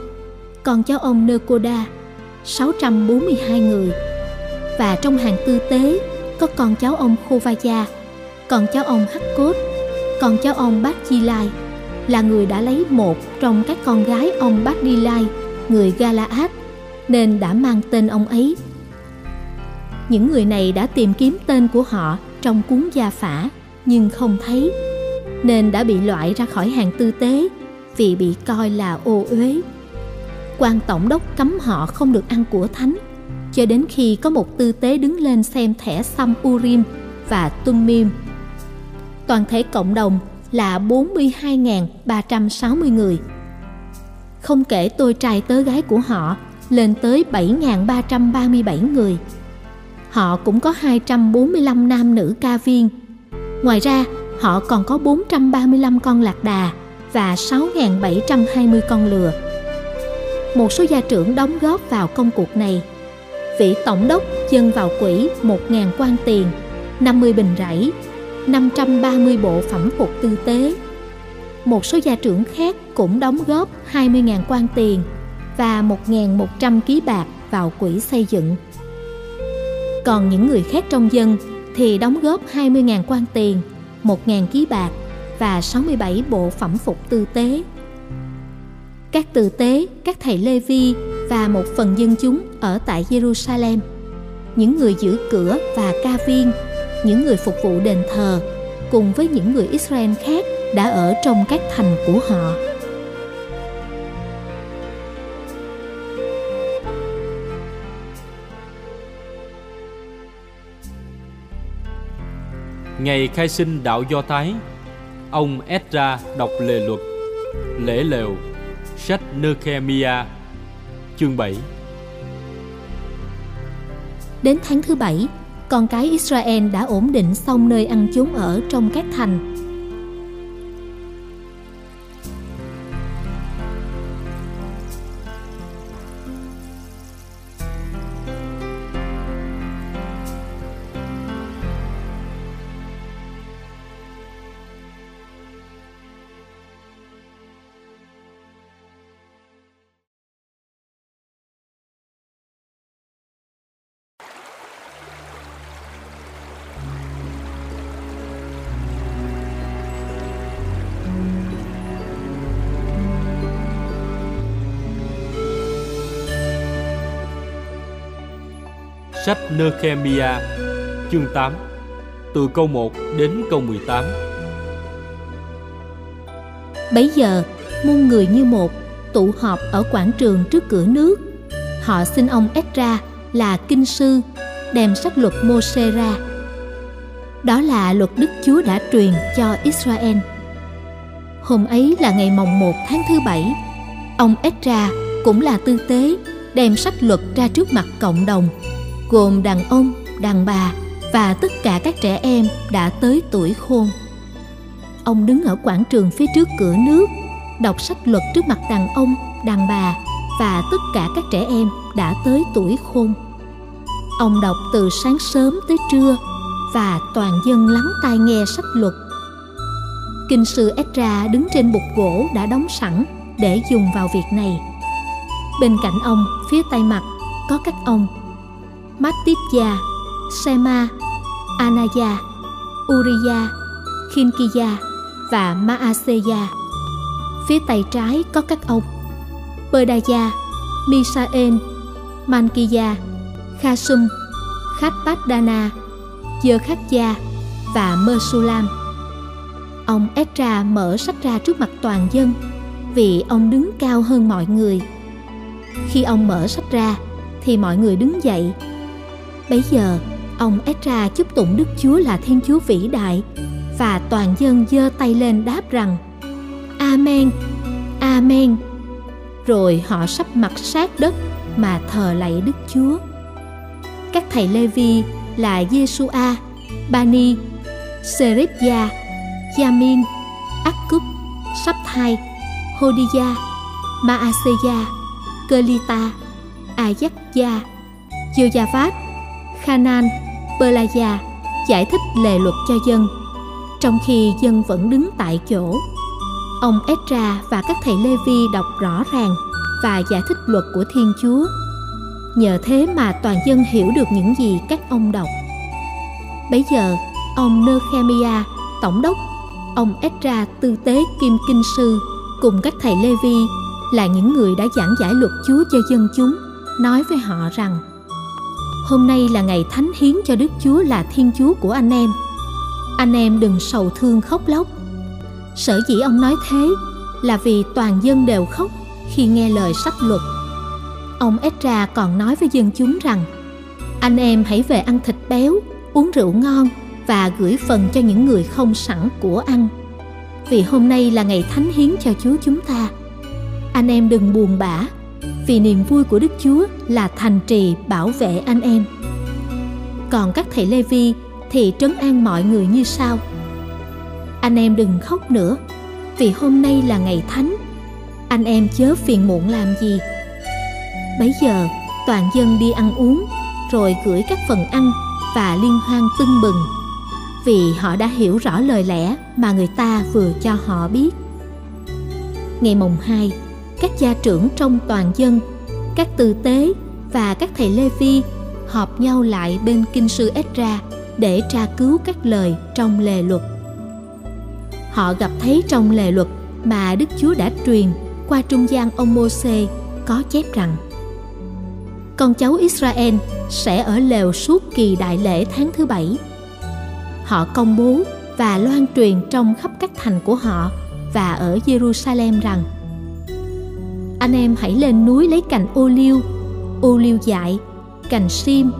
con cháu ông Nơ-cô-đa 642 người. Và trong hàng tư tế có con cháu ông Khô-va-gia, con cháu ông Hakkoz, con cháu ông Bát-chi-lai, là người đã lấy một trong các con gái ông Bát-đi-lai, người Gala-át, nên đã mang tên ông ấy. Những người này đã tìm kiếm tên của họ trong cuốn gia phả nhưng không thấy. nên đã bị loại ra khỏi hàng tư tế vì bị coi là ô uế. Quan tổng đốc cấm họ không được ăn của thánh cho đến khi có một tư tế đứng lên xem thẻ xăm Urim và Tummim. Toàn thể cộng đồng là 42.360 người, không kể tôi trai tớ gái của họ lên tới 7.337 người. Họ cũng có 245 nam nữ ca viên. Ngoài ra, họ còn có 435 con lạc đà và 6.720 con lừa. Một số gia trưởng đóng góp vào công cuộc này. Vị tổng đốc dâng vào quỹ 1.000 quan tiền, 50 bình rẫy, 530 bộ phẩm phục tư tế. Một số gia trưởng khác cũng đóng góp 20.000 quan tiền và 1.100 ký bạc vào quỹ xây dựng. Còn những người khác trong dân thì đóng góp 20.000 quan tiền, 1.000 ký bạc và 67 bộ phẩm phục tư tế. Các tư tế, các thầy Lê Vi và một phần dân chúng ở tại Jerusalem, những người giữ cửa và ca viên, những người phục vụ đền thờ, cùng với những người Israel khác đã ở trong các thành của họ. Ngày khai sinh đạo Do Thái, ông Ezra đọc lề luật, lễ lều, sách Nerkhemia, chương 7. Đến tháng thứ 7, con cái Israel đã ổn định xong nơi ăn chốn ở trong các thành. Sách Nerkhemia, chương 8, từ câu 1 đến câu 18. Bấy giờ, muôn người như một tụ họp ở quảng trường trước cửa nước. Họ xin ông Ezra là kinh sư đem sách luật Mô-xê ra. Đó là luật Đức Chúa đã truyền cho Israel. Hôm ấy là ngày mồng 1 tháng thứ 7. Ông Ezra cũng là tư tế đem sách luật ra trước mặt cộng đồng, gồm đàn ông, đàn bà và tất cả các trẻ em đã tới tuổi khôn. Ông đứng ở quảng trường phía trước cửa nước, đọc sách luật trước mặt đàn ông, đàn bà và tất cả các trẻ em đã tới tuổi khôn. Ông đọc từ sáng sớm tới trưa và toàn dân lắng tai nghe sách luật. Kinh sư Ezra đứng trên bục gỗ đã đóng sẵn để dùng vào việc này. Bên cạnh ông, phía tay mặt, có các ông Mattitya, Sema, Anaya, Uriya, Khinkiya và Maaseya. Phía tay trái có các ông Pedaya, Misael, Mankia, Khasum, Khatpadana, Yerkhakya và Mesulam. Ông Ezra mở sách ra trước mặt toàn dân vì ông đứng cao hơn mọi người. Khi ông mở sách ra thì mọi người đứng dậy. Bấy giờ, ông Ezra chúc tụng Đức Chúa là Thiên Chúa vĩ đại và toàn dân giơ tay lên đáp rằng Amen, Amen. Rồi họ sắp mặt sát đất mà thờ lạy Đức Chúa. Các thầy Lê Vi là Jesua, Bani, Serepia, Yamin, Akkub, Sapthai, Hodiya, Maaseya, Kelita, Ayakya, Yojavat, Khanan, Pelaya giải thích lề luật cho dân, trong khi dân vẫn đứng tại chỗ. Ông Ezra và các thầy Lê Vi đọc rõ ràng và giải thích luật của Thiên Chúa. Nhờ thế mà toàn dân hiểu được những gì các ông đọc. Bấy giờ, ông Nerkhemia, tổng đốc, ông Ezra tư tế kim kinh sư cùng các thầy Lê Vi là những người đã giảng giải luật Chúa cho dân chúng, nói với họ rằng: Hôm nay là ngày thánh hiến cho Đức Chúa là Thiên Chúa của anh em. Anh em đừng sầu thương khóc lóc. Sở dĩ ông nói thế là vì toàn dân đều khóc khi nghe lời sách luật. Ông Ezra còn nói với dân chúng rằng: anh em hãy về ăn thịt béo, uống rượu ngon và gửi phần cho những người không sẵn của ăn, vì hôm nay là ngày thánh hiến cho Chúa chúng ta. Anh em đừng buồn bã, vì niềm vui của Đức Chúa là thành trì bảo vệ anh em. Còn các thầy Lê Vi thì trấn an mọi người như sau: anh em đừng khóc nữa, vì hôm nay là ngày thánh, anh em chớ phiền muộn làm gì. Bấy giờ toàn dân đi ăn uống, rồi gửi các phần ăn và liên hoan tưng bừng, vì họ đã hiểu rõ lời lẽ mà người ta vừa cho họ biết. Ngày mùng 2, các gia trưởng trong toàn dân, các tư tế và các thầy Lê Vi họp nhau lại bên kinh sư Ezra để tra cứu các lời trong lề luật. Họ gặp thấy trong lề luật mà Đức Chúa đã truyền qua trung gian ông Mô-xê có chép rằng: con cháu Israel sẽ ở lều suốt kỳ đại lễ tháng thứ 7. Họ công bố và loan truyền trong khắp các thành của họ và ở Jerusalem rằng: anh em hãy lên núi lấy cành ô liu dại, cành sim,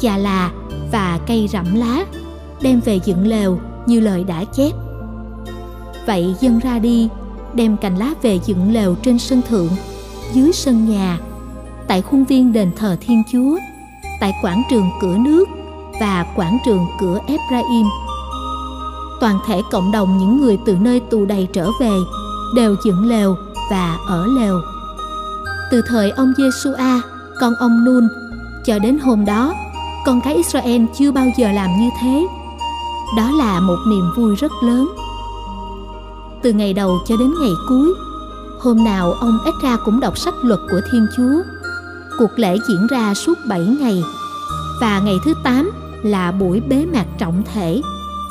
chà là và cây rậm lá, đem về dựng lều như lời đã chép. Vậy dân ra đi, đem cành lá về dựng lều trên sân thượng, dưới sân nhà, tại khuôn viên đền thờ Thiên Chúa, tại quảng trường cửa nước và quảng trường cửa Ephraim. Toàn thể cộng đồng những người từ nơi tù đầy trở về đều dựng lều và ở lều. Từ thời ông Giê-su-a, con ông Nun, cho đến hôm đó, con cái Israel chưa bao giờ làm như thế. Đó là một niềm vui rất lớn. Từ ngày đầu cho đến ngày cuối, hôm nào ông Ezra cũng đọc sách luật của Thiên Chúa. Cuộc lễ diễn ra suốt 7 ngày, và ngày thứ 8 là buổi bế mạc trọng thể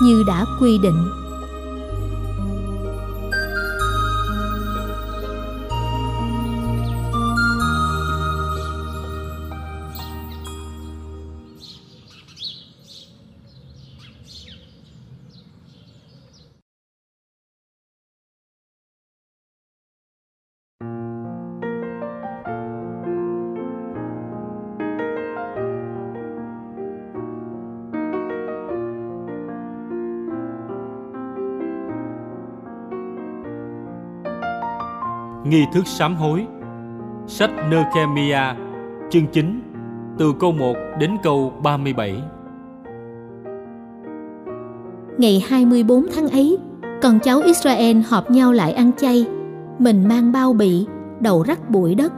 như đã quy định. Nghi thức sám hối. Sách Nerkhemia, chương 9, từ câu 1 đến câu 37. Ngày 24 tháng ấy, con cháu Israel họp nhau lại ăn chay. Mình mang bao bị, đầu rắc bụi đất.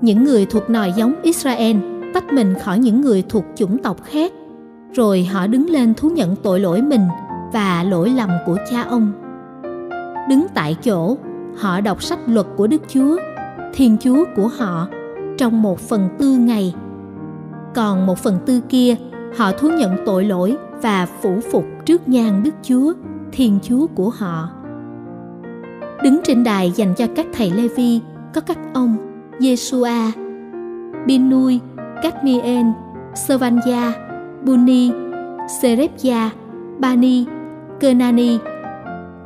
Những người thuộc nòi giống Israel tách mình khỏi những người thuộc chủng tộc khác, rồi họ đứng lên thú nhận tội lỗi mình và lỗi lầm của cha ông. Đứng tại chỗ, họ đọc sách luật của Đức Chúa, Thiên Chúa của họ, trong 1/4 ngày. Còn 1/4 kia, họ thú nhận tội lỗi và phủ phục trước nhan Đức Chúa, Thiên Chúa của họ. Đứng trên đài dành cho các thầy Lê Vi có các ông Giê-su-a, Binui, Cadmien, Sơ-van-gia, Buni, Serepia, Bani, Khanani.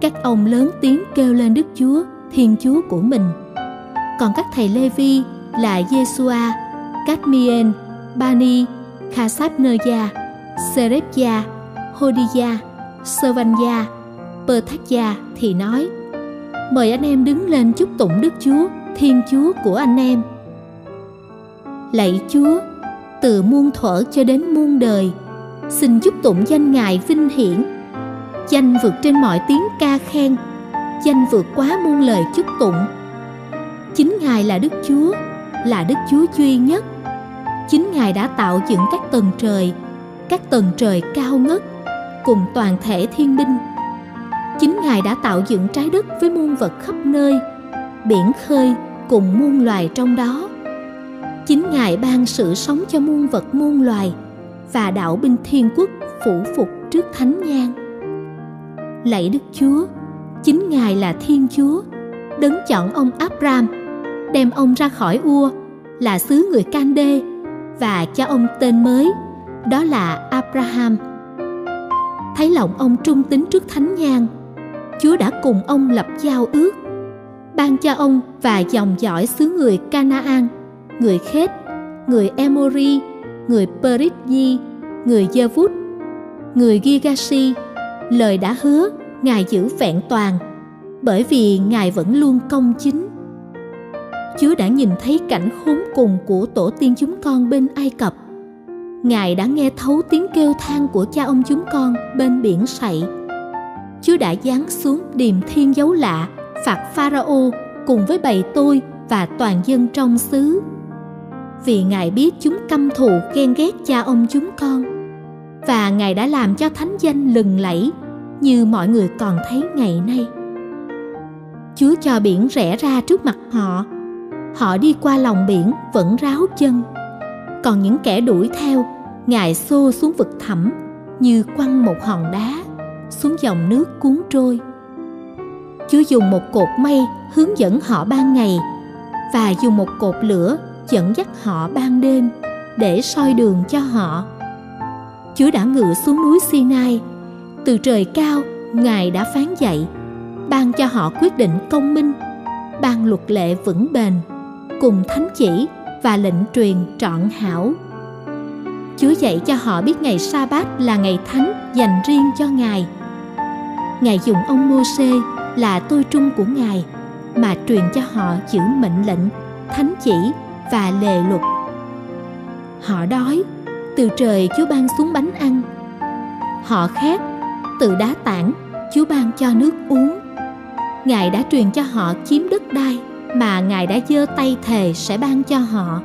Các ông lớn tiếng kêu lên Đức Chúa, Thiên Chúa của mình. Còn các thầy Lê Vi là Giê-su-a, Cadmien, Bani, Khasab-nơ-gia, Serepia, Hodiya, Sơ-van-gia, Pơ-thác-gia thì nói: mời anh em đứng lên chúc tụng Đức Chúa, Thiên Chúa của anh em. Lạy Chúa, từ muôn thuở cho đến muôn đời, xin chúc tụng danh Ngài vinh hiển. Danh vượt trên mọi tiếng ca khen, danh vượt quá muôn lời chúc tụng. Chính Ngài là Đức Chúa duy nhất. Chính Ngài đã tạo dựng các tầng trời cao ngất, cùng toàn thể thiên binh. Chính Ngài đã tạo dựng trái đất với muôn vật khắp nơi, biển khơi cùng muôn loài trong đó. Chính Ngài ban sự sống cho muôn vật muôn loài, và đạo binh thiên quốc phủ phục trước thánh nhan. Lạy Đức Chúa, chính Ngài là Thiên Chúa, đấng chọn ông Abram, đem ông ra khỏi Ua, là xứ người Canh-đê, và cho ông tên mới, đó là Abraham. Thấy lòng ông trung tín trước thánh nhan, Chúa đã cùng ông lập giao ước, ban cho ông và dòng dõi xứ người Canaan, người Khét, người Emori, người Perizi, người Giê-vút, người Gigashi, lời đã hứa Ngài giữ vẹn toàn, bởi vì Ngài vẫn luôn công chính. Chúa đã nhìn thấy cảnh khốn cùng của tổ tiên chúng con bên Ai Cập. Ngài đã nghe thấu tiếng kêu than của cha ông chúng con bên biển Sậy. Chúa đã giáng xuống điềm thiên dấu lạ, phạt Pharaoh cùng với bầy tôi và toàn dân trong xứ, vì Ngài biết chúng căm thù ghen ghét cha ông chúng con. Và Ngài đã làm cho thánh danh lừng lẫy như mọi người còn thấy ngày nay. Chúa cho biển rẽ ra trước mặt họ. Họ đi qua lòng biển vẫn ráo chân. Còn những kẻ đuổi theo, Ngài xô xuống vực thẳm như quăng một hòn đá xuống dòng nước cuốn trôi. Chúa dùng một cột mây hướng dẫn họ ban ngày và dùng một cột lửa dẫn dắt họ ban đêm để soi đường cho họ. Chúa đã ngự xuống núi Sinai. Từ trời cao, Ngài đã phán dạy, ban cho họ quyết định công minh, ban luật lệ vững bền, cùng thánh chỉ và lệnh truyền trọn hảo. Chúa dạy cho họ biết ngày Sa-bát là ngày thánh dành riêng cho Ngài. Ngài dùng ông Mô-xê là tôi trung của Ngài mà truyền cho họ giữ mệnh lệnh, thánh chỉ và lề luật. Họ đói, từ trời Chúa ban xuống bánh ăn. Họ khát, từ đá tảng Chúa ban cho nước uống. Ngài đã truyền cho họ chiếm đất đai mà Ngài đã giơ tay thề sẽ ban cho họ.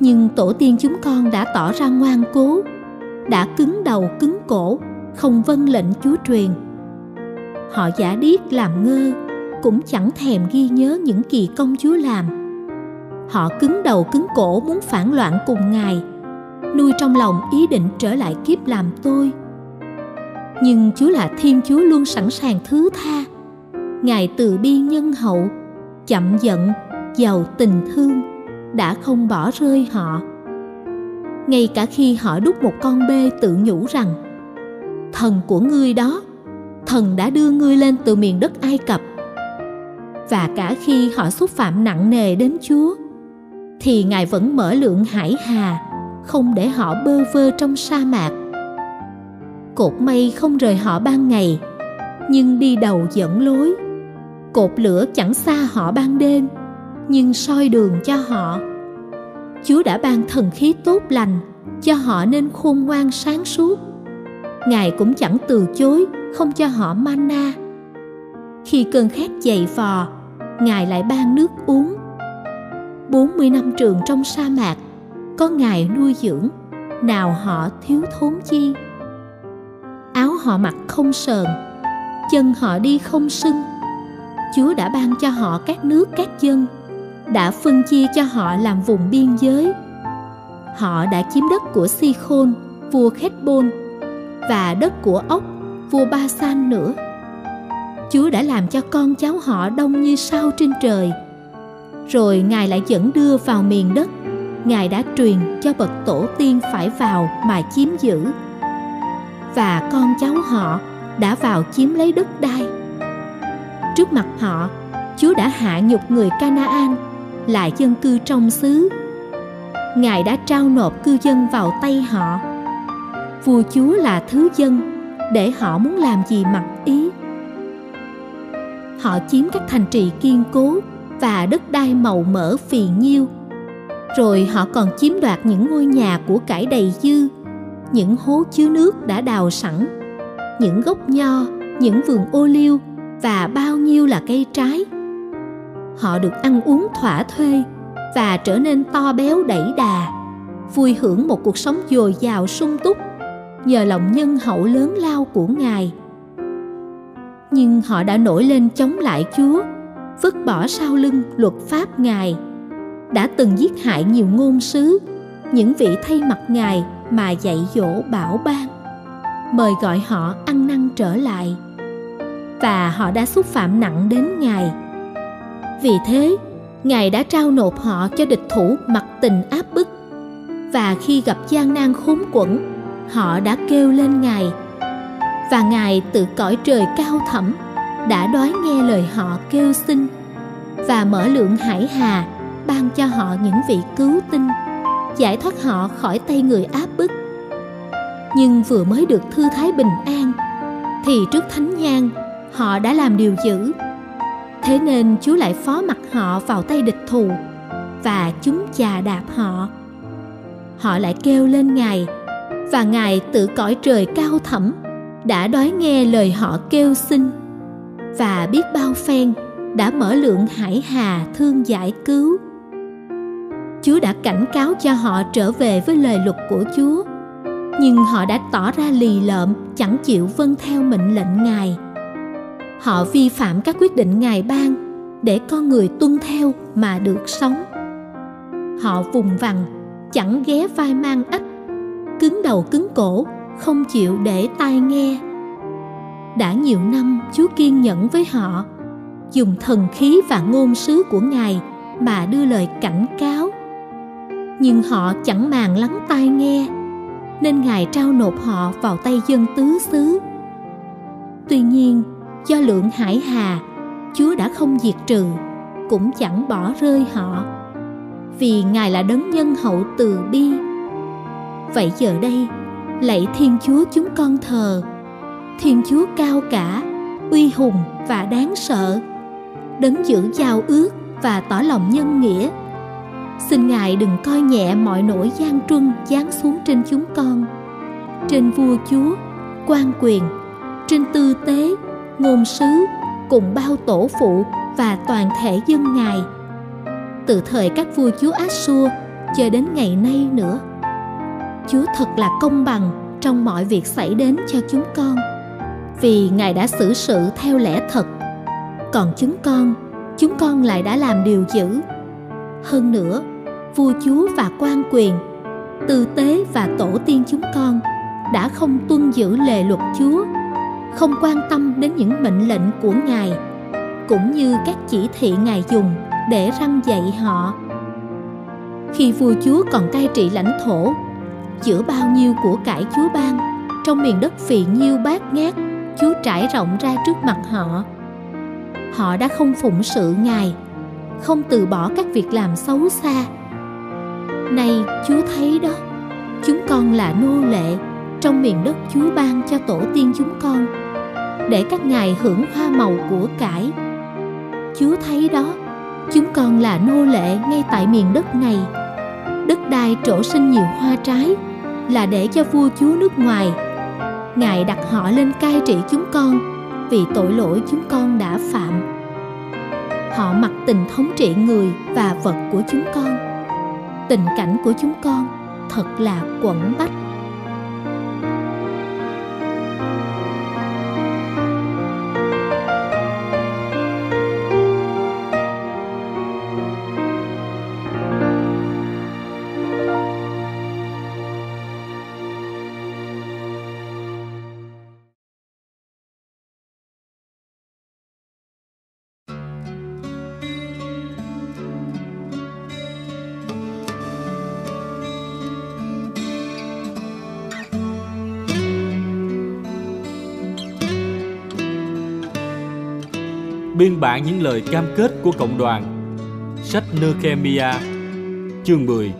Nhưng tổ tiên chúng con đã tỏ ra ngoan cố, đã cứng đầu cứng cổ, không vâng lệnh Chúa truyền. Họ giả điếc làm ngơ, cũng chẳng thèm ghi nhớ những kỳ công Chúa làm. Họ cứng đầu cứng cổ muốn phản loạn cùng Ngài, nuôi trong lòng ý định trở lại kiếp làm tôi. Nhưng Chúa là Thiên Chúa luôn sẵn sàng thứ tha. Ngài từ bi nhân hậu, chậm giận, giàu tình thương, đã không bỏ rơi họ. Ngay cả khi họ đúc một con bê tự nhủ rằng: Thần của ngươi đó, thần đã đưa ngươi lên từ miền đất Ai Cập. Và cả khi họ xúc phạm nặng nề đến Chúa, thì Ngài vẫn mở lượng hải hà, không để họ bơ vơ trong sa mạc. Cột mây không rời họ ban ngày, nhưng đi đầu dẫn lối. Cột lửa chẳng xa họ ban đêm, nhưng soi đường cho họ. Chúa đã ban thần khí tốt lành cho họ nên khôn ngoan sáng suốt. Ngài cũng chẳng từ chối không cho họ manna. Khi cơn khát dày vò, Ngài lại ban nước uống. 40 năm trường trong sa mạc, có Ngài nuôi dưỡng, nào họ thiếu thốn chi. Áo họ mặc không sờn, chân họ đi không sưng. Chúa đã ban cho họ các nước các dân, đã phân chia cho họ làm vùng biên giới. Họ đã chiếm đất của Si-khôn, vua Khết-bôn, và đất của Ốc, vua Ba-san nữa. Chúa đã làm cho con cháu họ đông như sao trên trời. Rồi Ngài lại dẫn đưa vào miền đất Ngài đã truyền cho bậc tổ tiên phải vào mà chiếm giữ. Và con cháu họ đã vào chiếm lấy đất đai. Trước mặt họ, Chúa đã hạ nhục người Canaan là dân cư trong xứ. Ngài đã trao nộp cư dân vào tay họ. Vua Chúa là thứ dân, để họ muốn làm gì mặc ý. Họ chiếm các thành trì kiên cố và đất đai màu mỡ phì nhiêu. Rồi họ còn chiếm đoạt những ngôi nhà của cải đầy dư, những hố chứa nước đã đào sẵn, những gốc nho, những vườn ô liu và bao nhiêu là cây trái. Họ được ăn uống thỏa thuê và trở nên to béo đẩy đà, vui hưởng một cuộc sống dồi dào sung túc nhờ lòng nhân hậu lớn lao của Ngài. Nhưng họ đã nổi lên chống lại Chúa, vứt bỏ sau lưng luật pháp Ngài, đã từng giết hại nhiều ngôn sứ, những vị thay mặt Ngài mà dạy dỗ bảo ban, mời gọi họ ăn năn trở lại. Và họ đã xúc phạm nặng đến Ngài. Vì thế, Ngài đã trao nộp họ cho địch thủ mặc tình áp bức. Và khi gặp gian nan khốn quẫn, họ đã kêu lên Ngài. Và Ngài từ cõi trời cao thẳm đã đói nghe lời họ kêu xin, và mở lượng hải hà ban cho họ những vị cứu tinh, giải thoát họ khỏi tay người áp bức. Nhưng vừa mới được thư thái bình an thì trước thánh nhang họ đã làm điều dữ. Thế nên Chúa lại phó mặc họ vào tay địch thù, và chúng chà đạp họ. Họ lại kêu lên Ngài, và Ngài từ cõi trời cao thẳm đã đói nghe lời họ kêu xin, và biết bao phen đã mở lượng hải hà thương giải cứu. Chúa đã cảnh cáo cho họ trở về với lời luật của Chúa, nhưng họ đã tỏ ra lì lợm, chẳng chịu vâng theo mệnh lệnh Ngài. Họ vi phạm các quyết định Ngài ban để con người tuân theo mà được sống. Họ vùng vằng, chẳng ghé vai mang ách, cứng đầu cứng cổ, không chịu để tai nghe. Đã nhiều năm Chúa kiên nhẫn với họ, dùng thần khí và ngôn sứ của Ngài mà đưa lời cảnh cáo. Nhưng họ chẳng màng lắng tai nghe, nên Ngài trao nộp họ vào tay dân tứ xứ. Tuy nhiên, do lượng hải hà, Chúa đã không diệt trừ, cũng chẳng bỏ rơi họ, vì Ngài là đấng nhân hậu từ bi. Vậy giờ đây, lạy Thiên Chúa chúng con thờ, Thiên Chúa cao cả, uy hùng và đáng sợ, đấng giữ giao ước và tỏ lòng nhân nghĩa. Xin Ngài đừng coi nhẹ mọi nỗi gian truân giáng xuống trên chúng con, trên vua chúa, quan quyền, trên tư tế, ngôn sứ, cùng bao tổ phụ và toàn thể dân Ngài, từ thời các vua chúa Ác-xua cho đến ngày nay nữa. Chúa thật là công bằng trong mọi việc xảy đến cho chúng con, vì Ngài đã xử sự theo lẽ thật. Còn chúng con lại đã làm điều dữ. Hơn nữa, vua chúa và quan quyền, tư tế và tổ tiên chúng con đã không tuân giữ lề luật Chúa, không quan tâm đến những mệnh lệnh của Ngài, cũng như các chỉ thị Ngài dùng để răn dạy họ. Khi vua chúa còn cai trị lãnh thổ, giữa bao nhiêu của cải Chúa ban, trong miền đất phì nhiêu bát ngát Chúa trải rộng ra trước mặt họ, họ đã không phụng sự Ngài, không từ bỏ các việc làm xấu xa. Nay Chúa thấy đó, chúng con là nô lệ trong miền đất Chúa ban cho tổ tiên chúng con, để các ngài hưởng hoa màu của cải. Chúa thấy đó, chúng con là nô lệ ngay tại miền đất này. Đất đai trổ sinh nhiều hoa trái là để cho vua chúa nước ngoài. Ngài đặt họ lên cai trị chúng con vì tội lỗi chúng con đã phạm. Họ mặc tình thống trị người và vật của chúng con. Tình cảnh của chúng con thật là quẫn bách. Biên bản những lời cam kết của cộng đoàn. Sách Nerkhemia, chương 10,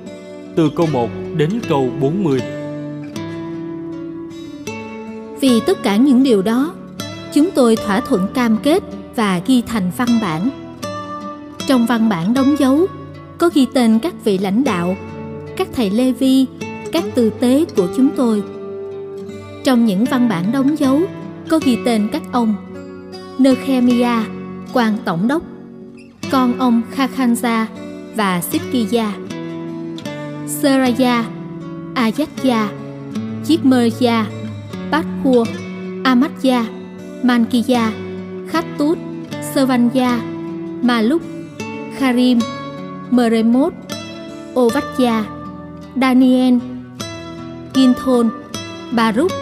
từ câu 1 đến câu 40. Vì tất cả những điều đó, chúng tôi thỏa thuận cam kết và ghi thành văn bản. Trong văn bản đóng dấu có ghi tên các vị lãnh đạo, các thầy Lê Vi, các tư tế của chúng tôi. Trong những văn bản đóng dấu có ghi tên các ông Nerkhemia, quan tổng đốc, con ông Khakhanza và Sidkiya, Seraya, Ayakya, Chikmerya, Bakhua, Amatya, Mankia, Khattut, Servanya, Maluk, Karim, Meremoth, Ovatya, Daniel, Ginthon, Baruch,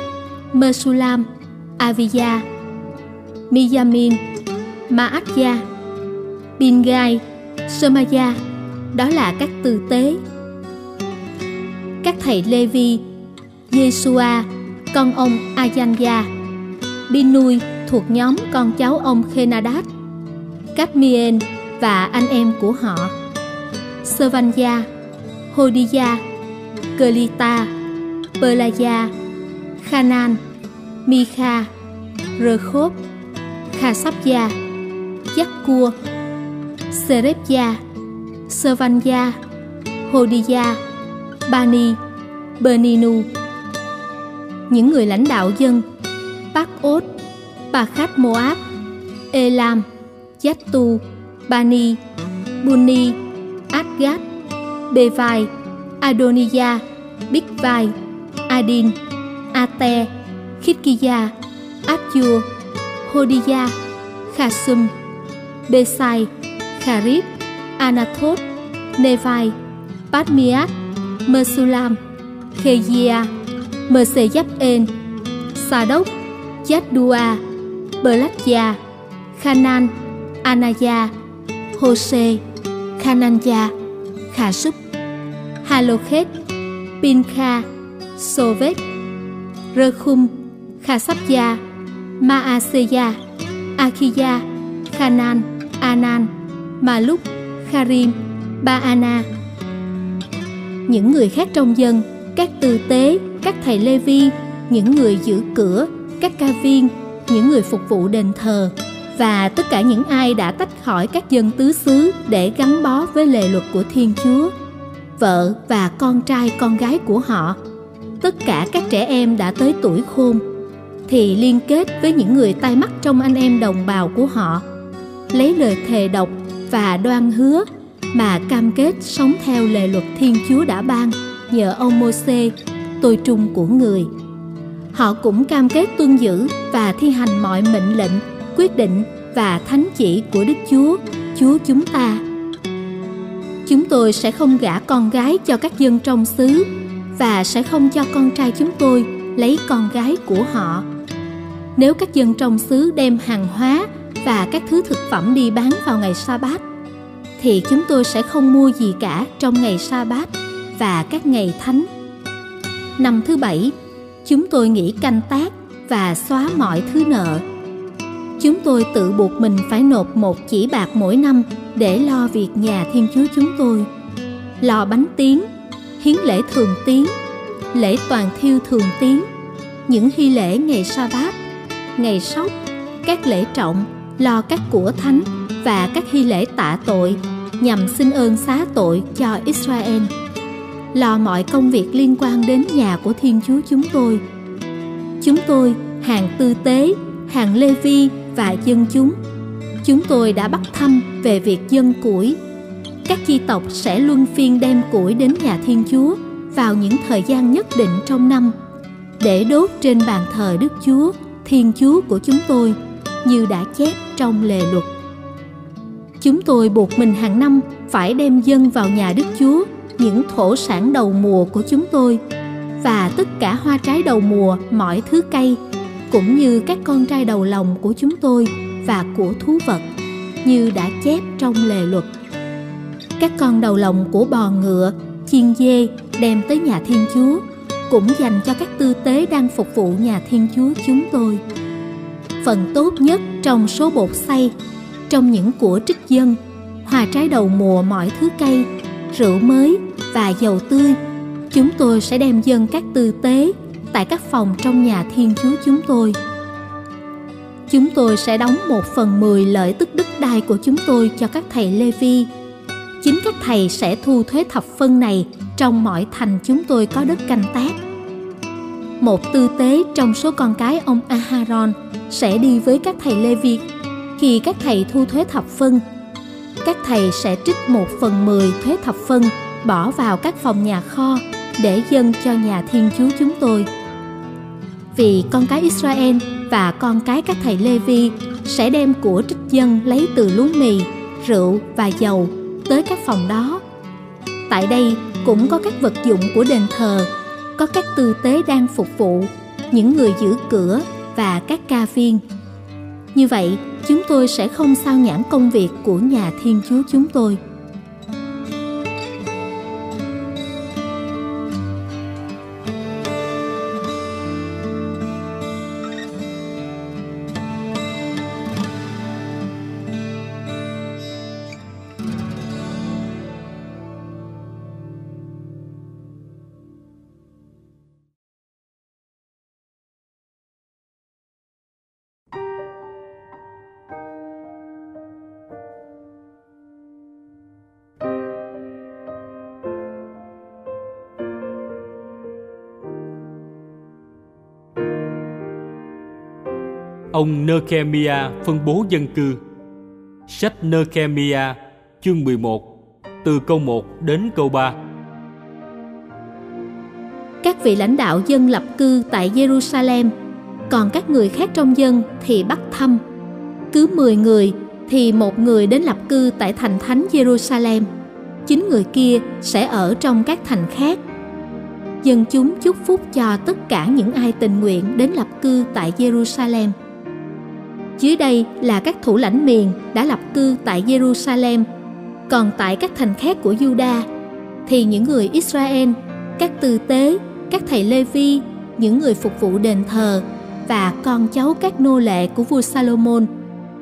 Mesulam, Aviya, Miyamin, Maatya, Bingai, Somaya. Đó là các tư tế. Các thầy Lê Vi: Yeshua, con ông Ajanya, Binui thuộc nhóm con cháu ông Khenadad, Kadmiel và anh em của họ, Sơ-van-gia, Hodiya, Kelita, Pelaya, Khanan, Mikha, Rơ-khốp, Khasapja, Giác-cua, Serepja, Sơ-van-gia, Hodiya, Bani, Beninu. Những người lãnh đạo dân Pác-ốt, Pakhat-moab, Elam, Giác-tu, Bani, Buni, Adgat, Bevai, Adoniya, Bigvai, Adin, Ate, Khitkiya, Adjua, Hodiya, Khasum, Besai, Kharib, Anathoth, Nevai, Padmiat, Mesulam, Khejia, Merseyapen, Sadok, Yaddua, Belakya, Khanan, Anaya, Hosea, Khananja, Khasub, Halokhet, Pincha, Sovet, Rökhum, Khasapja, Maaseya, Akiya, Khanan, Anan, Maluk, Kharim, Baana. Những người khác trong dân, các tư tế, các thầy Lê Vi, những người giữ cửa, các ca viên, những người phục vụ đền thờ và tất cả những ai đã tách khỏi các dân tứ xứ để gắn bó với lề luật của Thiên Chúa, vợ và con trai con gái của họ, tất cả các trẻ em đã tới tuổi khôn, thì liên kết với những người tai mắt trong anh em đồng bào của họ, lấy lời thề độc và đoan hứa mà cam kết sống theo lề luật Thiên Chúa đã ban nhờ ông Mô-xê, tôi trung của người. Họ cũng cam kết tuân giữ và thi hành mọi mệnh lệnh, quyết định và thánh chỉ của Đức Chúa, Chúa chúng ta. Chúng tôi sẽ không gả con gái cho các dân trong xứ và sẽ không cho con trai chúng tôi lấy con gái của họ. Nếu các dân trong xứ đem hàng hóa và các thứ thực phẩm đi bán vào ngày Sa-bát, thì chúng tôi sẽ không mua gì cả trong ngày Sa-bát và các ngày thánh. Năm thứ bảy, chúng tôi nghỉ canh tác và xóa mọi thứ nợ. Chúng tôi tự buộc mình phải nộp 1 chỉ bạc mỗi năm để lo việc nhà Thiên Chúa chúng tôi, lo bánh tiến, hiến lễ thường tiến, lễ toàn thiêu thường tiến, những hy lễ ngày Sa-bát, ngày sóc, các lễ trọng, lo các của thánh và các hy lễ tạ tội nhằm xin ơn xá tội cho Israel, lo mọi công việc liên quan đến nhà của Thiên Chúa chúng tôi. Chúng tôi, hàng tư tế, hàng Lê Vi và dân chúng tôi đã bắt thăm về việc dâng củi. Các chi tộc sẽ luân phiên đem củi đến nhà Thiên Chúa vào những thời gian nhất định trong năm để đốt trên bàn thờ Đức Chúa, Thiên Chúa của chúng tôi, như đã chép trong lề luật. Chúng tôi buộc mình hàng năm phải đem dâng vào nhà Đức Chúa những thổ sản đầu mùa của chúng tôi và tất cả hoa trái đầu mùa, mọi thứ cây, cũng như các con trai đầu lòng của chúng tôi và của thú vật, như đã chép trong lề luật. Các con đầu lòng của bò ngựa, chiên dê đem tới nhà Thiên Chúa cũng dành cho các tư tế đang phục vụ nhà Thiên Chúa chúng tôi. Phần tốt nhất trong số bột xay, trong những của trích dân, hoa trái đầu mùa, mọi thứ cây, rượu mới và dầu tươi, chúng tôi sẽ đem dâng các tư tế tại các phòng trong nhà Thiên Chúa chúng tôi. Chúng tôi sẽ đóng 1/10 lợi tức đất đai của chúng tôi cho các thầy Lê Vi. Chính các thầy sẽ thu thuế thập phân này trong mọi thành chúng tôi có đất canh tác. 1 tư tế trong số con cái ông Aharon sẽ đi với các thầy Lê Vi khi các thầy thu thuế thập phân. Các thầy sẽ trích 1/10 thuế thập phân bỏ vào các phòng nhà kho để dâng cho nhà Thiên Chúa chúng tôi. Vì con cái Israel và con cái các thầy Lê Vi sẽ đem của trích dân lấy từ lúa mì, rượu và dầu tới các phòng đó. Tại đây cũng có các vật dụng của đền thờ, có các tư tế đang phục vụ, những người giữ cửa và các ca viên. Như vậy, chúng tôi sẽ không sao nhãng công việc của nhà Thiên Chúa chúng tôi. Ông Nerkhemia phân bố dân cư. Sách Nerkhemia chương 11, từ câu 1 đến câu 3. Các vị lãnh đạo dân lập cư tại Jerusalem, còn các người khác trong dân thì bắt thăm. Cứ 10 người thì một người đến lập cư tại thành thánh Jerusalem, 9 người kia sẽ ở trong các thành khác. Dân chúng chúc phúc cho tất cả những ai tình nguyện đến lập cư tại Jerusalem. Dưới đây là các thủ lãnh miền đã lập cư tại Jerusalem. Còn tại các thành khác của Juda thì những người Israel, các tư tế, các thầy Lê-vi, những người phục vụ đền thờ và con cháu các nô lệ của vua Sa-lô-môn,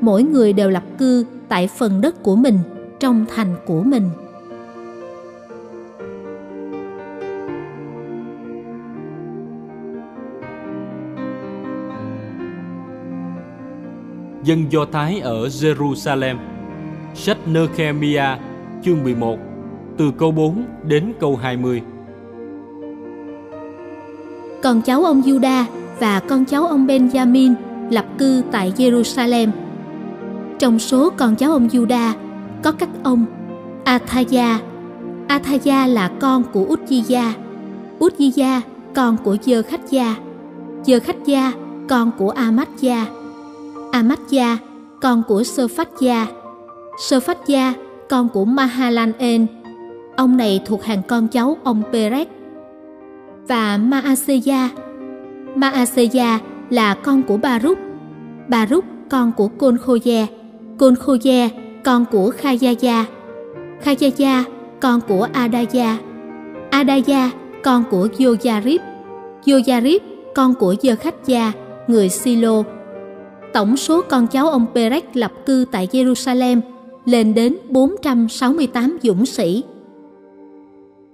mỗi người đều lập cư tại phần đất của mình, trong thành của mình. Dân Do Thái ở Jerusalem. Sách Nerkhemia chương 11, từ câu 4 đến câu 20. Con cháu ông Juda và con cháu ông Benjamin lập cư tại Jerusalem. Trong số con cháu ông Juda có các ông Athaya. Athaya là con của Uzziah, Uzziah con của Giơ-khách-gia, Giơ-khách-gia con của Amách-gia, Amách-gia con của Sơ-phách-gia, Sơ-phách-gia con của Mahalan-en. Ông này thuộc hàng con cháu ông Perek. Và Ma-a-se-gia. Ma-a-se-gia là con của Ba-rúc, Ba-rúc con của Côn-khô-gia, Côn-khô-gia con của Kha-gia-gia, Kha-gia-gia con của Ada-gia, Ada-gia con của Giô-gia-ríp, Giô-gia-ríp con của Giơ-khách-gia người Si-lô. Tổng số con cháu ông Perec lập cư tại Jerusalem lên đến 468 dũng sĩ.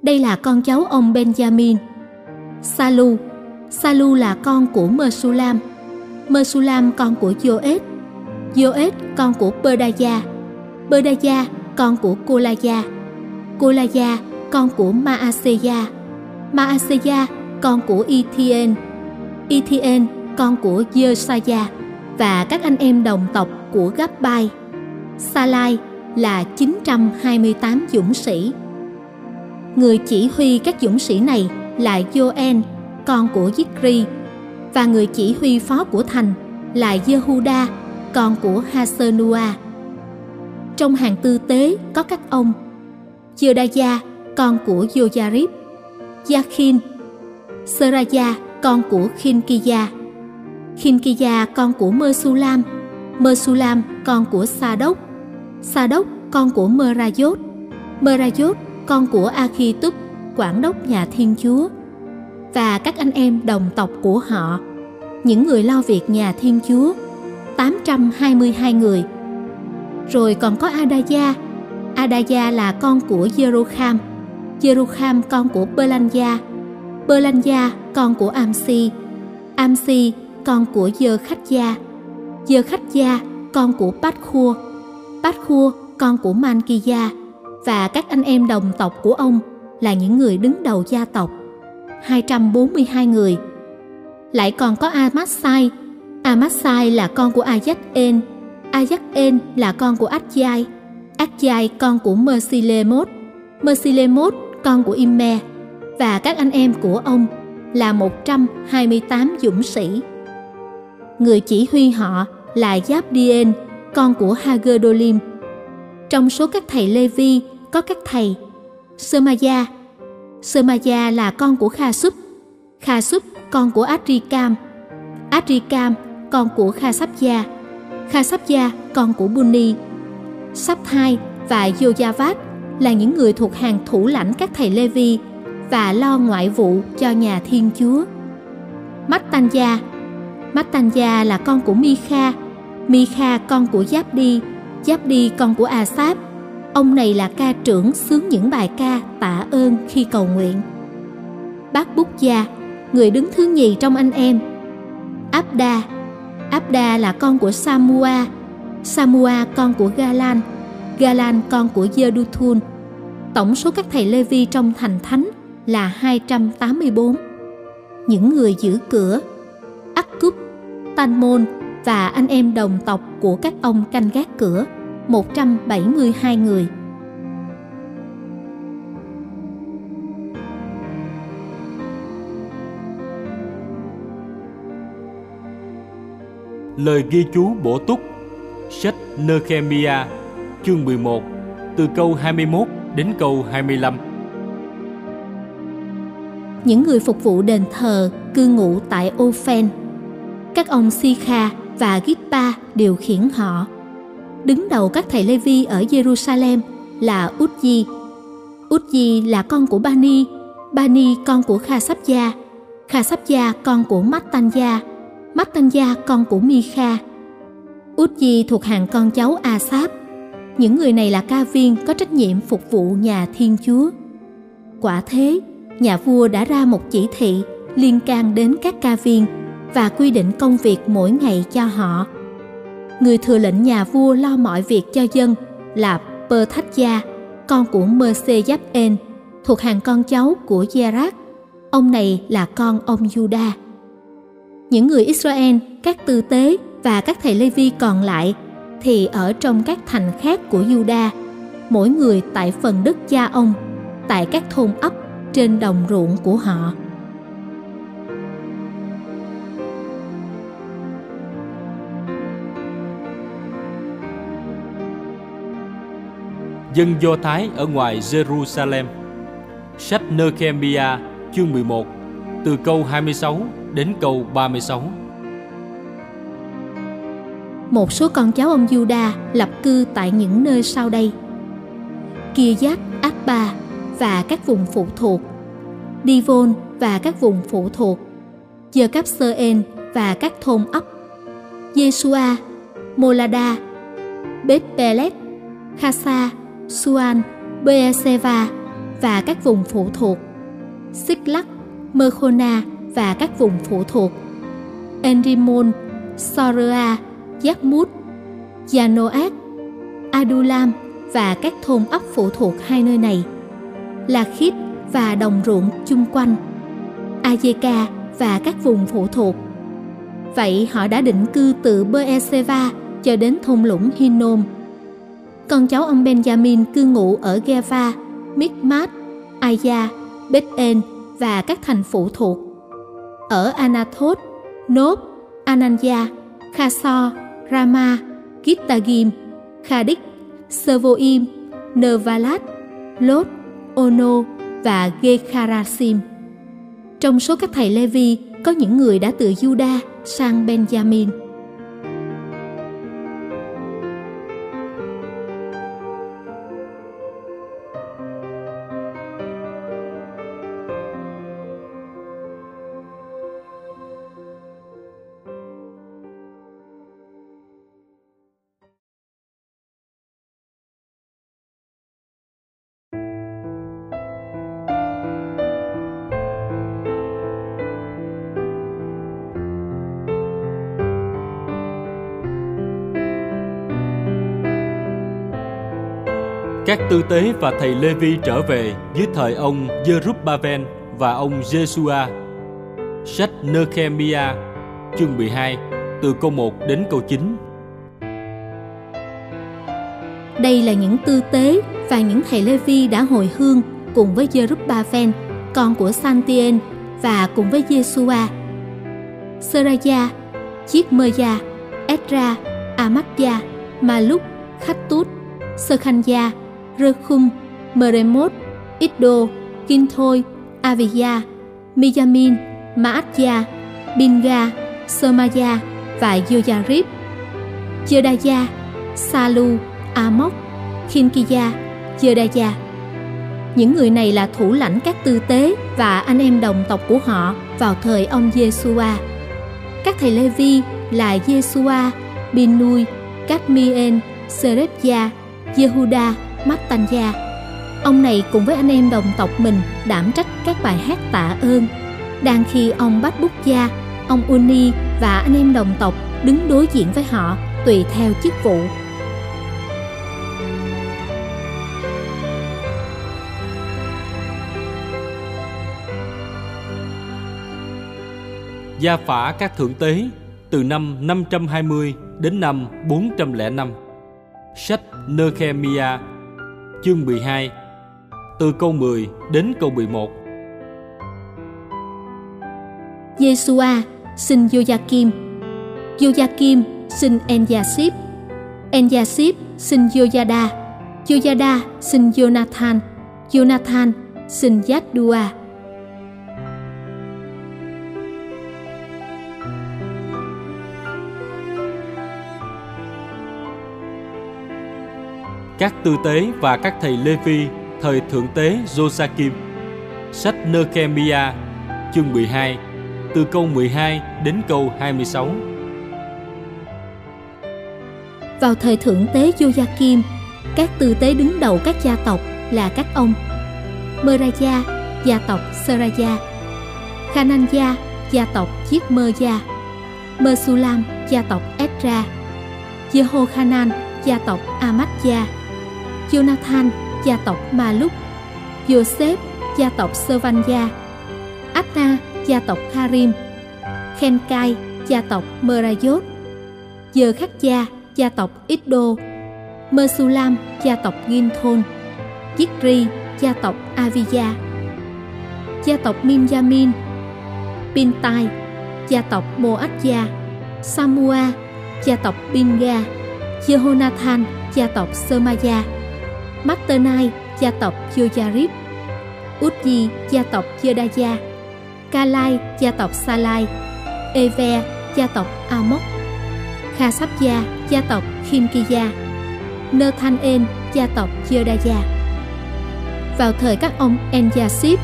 Đây là con cháu ông Benjamin. Salu. Salu là con của Mesulam, Mesulam con của Joed, Joed con của Pedaya, Pedaya con của Kolaya, Kolaya con của Maaseya, Maaseya con của Ithien, Ithien con của Jesaya và các anh em đồng tộc của Gabbai. Salai là 928 dũng sĩ. Người chỉ huy các dũng sĩ này là Joen, con của Zikri, và người chỉ huy phó của thành là Yehuda, con của Hasanaa. Trong hàng tư tế có các ông Jedaya, con của Yojarib, Yakhin, Seraya, con của Khinkiya, Khinkiya con của Mesulam, Mesulam con của Sadok, Sadok con của Merayot, Merayot con của Akhitub, quản đốc nhà Thiên Chúa, và các anh em đồng tộc của họ, những người lo việc nhà Thiên Chúa, 822 người. Rồi còn có Adaya. Adaya là con của Jerokham, Jerokham con của Belanya, Belanya con của Amsi, Amsi con của Giơ-khách-gia, Giơ-khách-gia con của Bát-khua, Bát-khua con của Man-ki-gia, và các anh em đồng tộc của ông là những người đứng đầu gia tộc, 242 người. Lại còn có Amassai. Amassai là con của Ajak-en, Ajak-en là con của Adjai, Adjai con của Mersilemoth, Mersilemoth con của Imer, và các anh em của ông là 128 dũng sĩ. Người chỉ huy họ là Giáp-đi-en, con của Hagedolim. Trong số các thầy Lê-vi có các thầy Semaja. Semaja là con của Kha-súp, Kha-súp con của Adrikam, Adrikam con của Kha-sáp-gia, Kha-sáp-gia con của Buni. Sáp-thai và Giô-gia-vát là những người thuộc hàng thủ lãnh các thầy Lê-vi và lo ngoại vụ cho nhà Thiên Chúa. Mát-tan-gia. Mát-tan-gia là con của Mi-kha, Mi-kha con của Giáp-đi, Giáp-đi con của Asaph. Ông này là ca trưởng xướng những bài ca tạ ơn khi cầu nguyện. Bác Búc Gia, người đứng thứ nhì trong anh em. Abda. Abda là con của Samua, Samua con của Galan, Galan con của Jeduthun. Tổng số các thầy Lê-vi trong thành thánh là 284. Những người giữ cửa: Akkub, Tanmon, và anh em đồng tộc của các ông canh gác cửa 172 người. Lời ghi chú bổ túc sách Nerkhemia chương 11 từ câu 21 đến câu 25. Những người phục vụ đền thờ cư ngụ tại Ophen. Các ông Sikha và Gippa điều khiển họ. Đứng đầu các thầy Lê-vi ở Jerusalem là Uzzi. Uzzi là con của Bani, Bani con của Khasapja, Khasapja con của Mattanja, Mattanja con của Mikha. Uzzi thuộc hàng con cháu Asaph. Những người này là ca viên có trách nhiệm phục vụ nhà Thiên Chúa. Quả thế, nhà vua đã ra một chỉ thị liên can đến các ca viên và quy định công việc mỗi ngày cho họ. Người thừa lệnh nhà vua lo mọi việc cho dân là Pơ-thách-gia, con của Mơ-xê-giáp-en, thuộc hàng con cháu của Gia-rác. Ông này là con ông Juda. Những người Israel, các tư tế và các thầy Lê-vi còn lại thì ở trong các thành khác của Juda, mỗi người tại phần đất cha ông, tại các thôn ấp trên đồng ruộng của họ. Dân Do Thái ở ngoài Jerusalem. Sách Nerkhemia chương 11 từ câu 26 đến câu 36. Một số con cháu ông Juda lập cư tại những nơi sau đây: Kiryat Arba và các vùng phụ thuộc, Divon và các vùng phụ thuộc, Giê-cáp-sơ-en và các thôn ấp, Giê-sua, Molada, Bết-pelet, Khasa, Suan, Beerseva và các vùng phụ thuộc, Siklak, Merkhona và các vùng phụ thuộc, Enrimon, Sorea, Yakmut, Yanoak, Adulam và các thôn ấp phụ thuộc hai nơi này, Lakhit và đồng ruộng chung quanh, Ajeka và các vùng phụ thuộc. Vậy họ đã định cư từ Beerseva cho đến thôn lũng Hinnom. Con cháu ông Benjamin cư ngụ ở Geva, Mikmat, Aya, Bethel và các thành phụ thuộc, ở Anathoth, Nob, Ananya, Khasor, Rama, Gittagim, Khadik, Servoim, Nervalat, Lod, Ono và Gekharasim. Trong số các thầy Lê-vi có những người đã từ Juda sang Benjamin. Các tư tế và thầy Lê-vi trở về dưới thời ông Jerubbaven và ông Jesua. Sách Nerkhemia chương 12 từ câu 1 đến câu 9. Đây là những tư tế và những thầy Lê-vi đã hồi hương cùng với Jerubbaven, con của Santien, và cùng với Jesua, Seraya, Chiết-mơ-gia, Ezra, Amat-gia, Maluk, Khattut, Sơ-khanh-gia, Rê-khum, Meremoth, Iddo, Kinthôi, Avia, Mijamin, Maatja, Binga, Sơ-ma-gia và Yô-gia-rip, Chơ-đa-gia, Sa-lu, Amok, Khin-ki-gia, Chơ-đa-gia. Những người này là thủ lãnh các tư tế và anh em đồng tộc của họ vào thời ông Giê-xua. Các thầy Lê-vi là Giê-xua, Bin-nui, Cát-mi-en, Serepja, Yehuda, Mattanja. Ông này cùng với anh em đồng tộc mình đảm trách các bài hát tạ ơn, đang khi ông Bát Bút Gia, ông Uni và anh em đồng tộc đứng đối diện với họ tùy theo chức vụ. Gia phả các thượng tế từ năm 520 đến năm 405. Sách Nerkhemia, chương 12, từ câu 10 đến câu 11. Jesua sinh Joiakim, Joiakim sinh Enjashib, Enjashib sinh Joiada, Joiada sinh Jonathan, Jonathan sinh Yaddua. Các tư tế và các thầy Lê-vi thời thượng tế Joiakim. Sách Nerkhemia, chương 12, từ câu 12 đến câu 26. Vào thời thượng tế Joiakim, các tư tế đứng đầu các gia tộc là các ông Meraya, gia tộc Seraya; Khananya, gia tộc Chiết Mơ-gia; Mesulam, gia tộc Ezra; Jehohanan, gia tộc Amatja; Jonathan, gia tộc Maluk; Joseph, gia tộc Sơ-van-gia; Atna, gia tộc Harim; Khenkai, gia tộc Merayot; Giờ-khắc-gia, gia tộc Iddo; Mesulam, gia tộc Ginthon; Yitri, gia tộc Aviya; gia tộc Minjamin; Pintai, gia tộc Moadja; Samua, gia tộc Binga; Jehonathan, gia tộc Semaya; Mattenai, gia tộc Yoyarib; Uzi, gia tộc Yedaya; Kalai, gia tộc Salai; Eve, gia tộc Amok; Khasabya, gia tộc Khinkiya; Nethan-en, gia tộc Yedaya. Vào thời các ông Enjashib,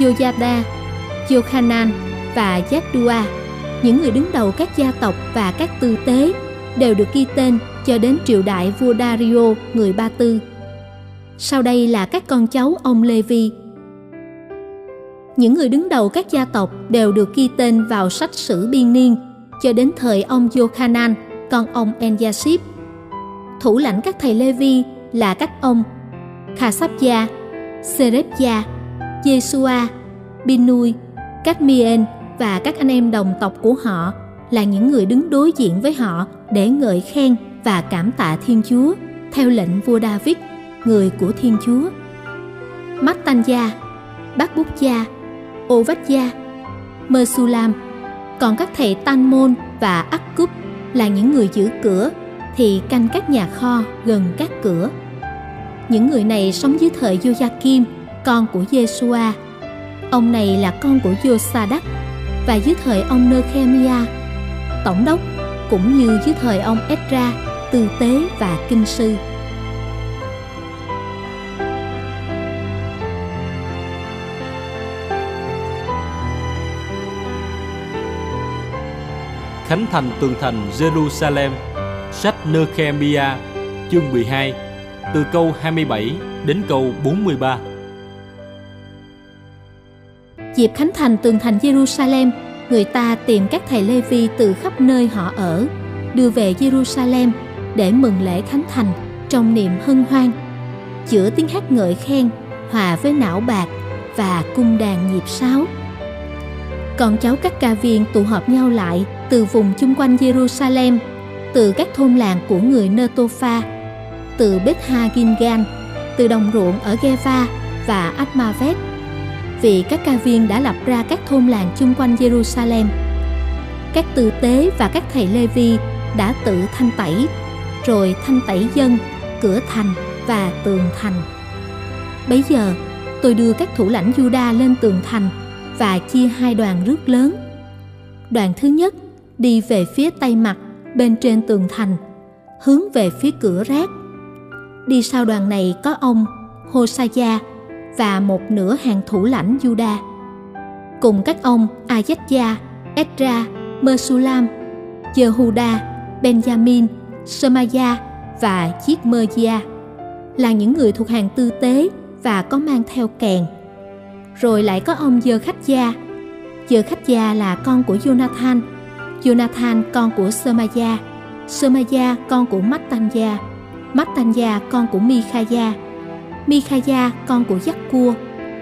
Yoyada, Yohanan và Yaddua, những người đứng đầu các gia tộc và các tư tế đều được ghi tên cho đến triều đại vua Dario người Ba Tư. Sau đây là các con cháu ông Lê-vi. Những người đứng đầu các gia tộc đều được ghi tên vào sách sử biên niên cho đến thời ông Johanan, con ông Enjashib. Thủ lãnh các thầy Lê-vi là các ông Khasabya, Serepia, Jesua, Binui, Cadmien và các anh em đồng tộc của họ là những người đứng đối diện với họ để ngợi khen và cảm tạ Thiên Chúa theo lệnh vua David, người của Thiên Chúa. Mattanja, Bác Bút Gia, Ovách Gia, Mesulam. Còn các thầy Tanmôn và Akkup là những người giữ cửa thì canh các nhà kho gần các cửa. Những người này sống dưới thời Joiakim, con của Jesua. Ông này là con của Josadak và dưới thời ông Nerkhemia, tổng đốc, cũng như dưới thời ông Ezra, tư tế và kinh sư. Khánh thành tường thành Jerusalem. Sách Nerkhemia, chương 12, từ câu 27 đến câu 43. Dịp khánh thành tường thành Jerusalem, người ta tìm các thầy Lê-vi từ khắp nơi họ ở, đưa về Jerusalem để mừng lễ khánh thành trong niềm hân hoan, giữa tiếng hát ngợi khen hòa với não bạc và cung đàn nhịp sáo. Con cháu các ca viên tụ họp nhau lại từ vùng chung quanh Jerusalem, từ các thôn làng của người Netofa, từ Beth-ha-Gingan, từ đồng ruộng ở Geva và Admavet, vì các ca viên đã lập ra các thôn làng chung quanh Jerusalem. Các tư tế và các thầy Lê-vi đã tự thanh tẩy, rồi thanh tẩy dân, cửa thành và tường thành. Bấy giờ, tôi đưa các thủ lãnh Juda lên tường thành và chia hai đoàn rước lớn. Đoàn thứ nhất đi về phía tây mặt bên trên tường thành, hướng về phía cửa rác. Đi sau đoàn này có ông Hosaya và một nửa hàng thủ lãnh Juda, cùng các ông Ayatja, Ezra, Mesulam, Jehuda, Benjamin, Semaya và Chiết Mơ-gia là những người thuộc hàng tư tế và có mang theo kèn. Rồi lại có ông Giờ-khắc-gia. Giờ-khắc-gia là con của Jonathan, Jonathan con của Semaya, Semaya con của Mattanja, Mattanja con của Mikhaya, Mikhaya con của Jaccua,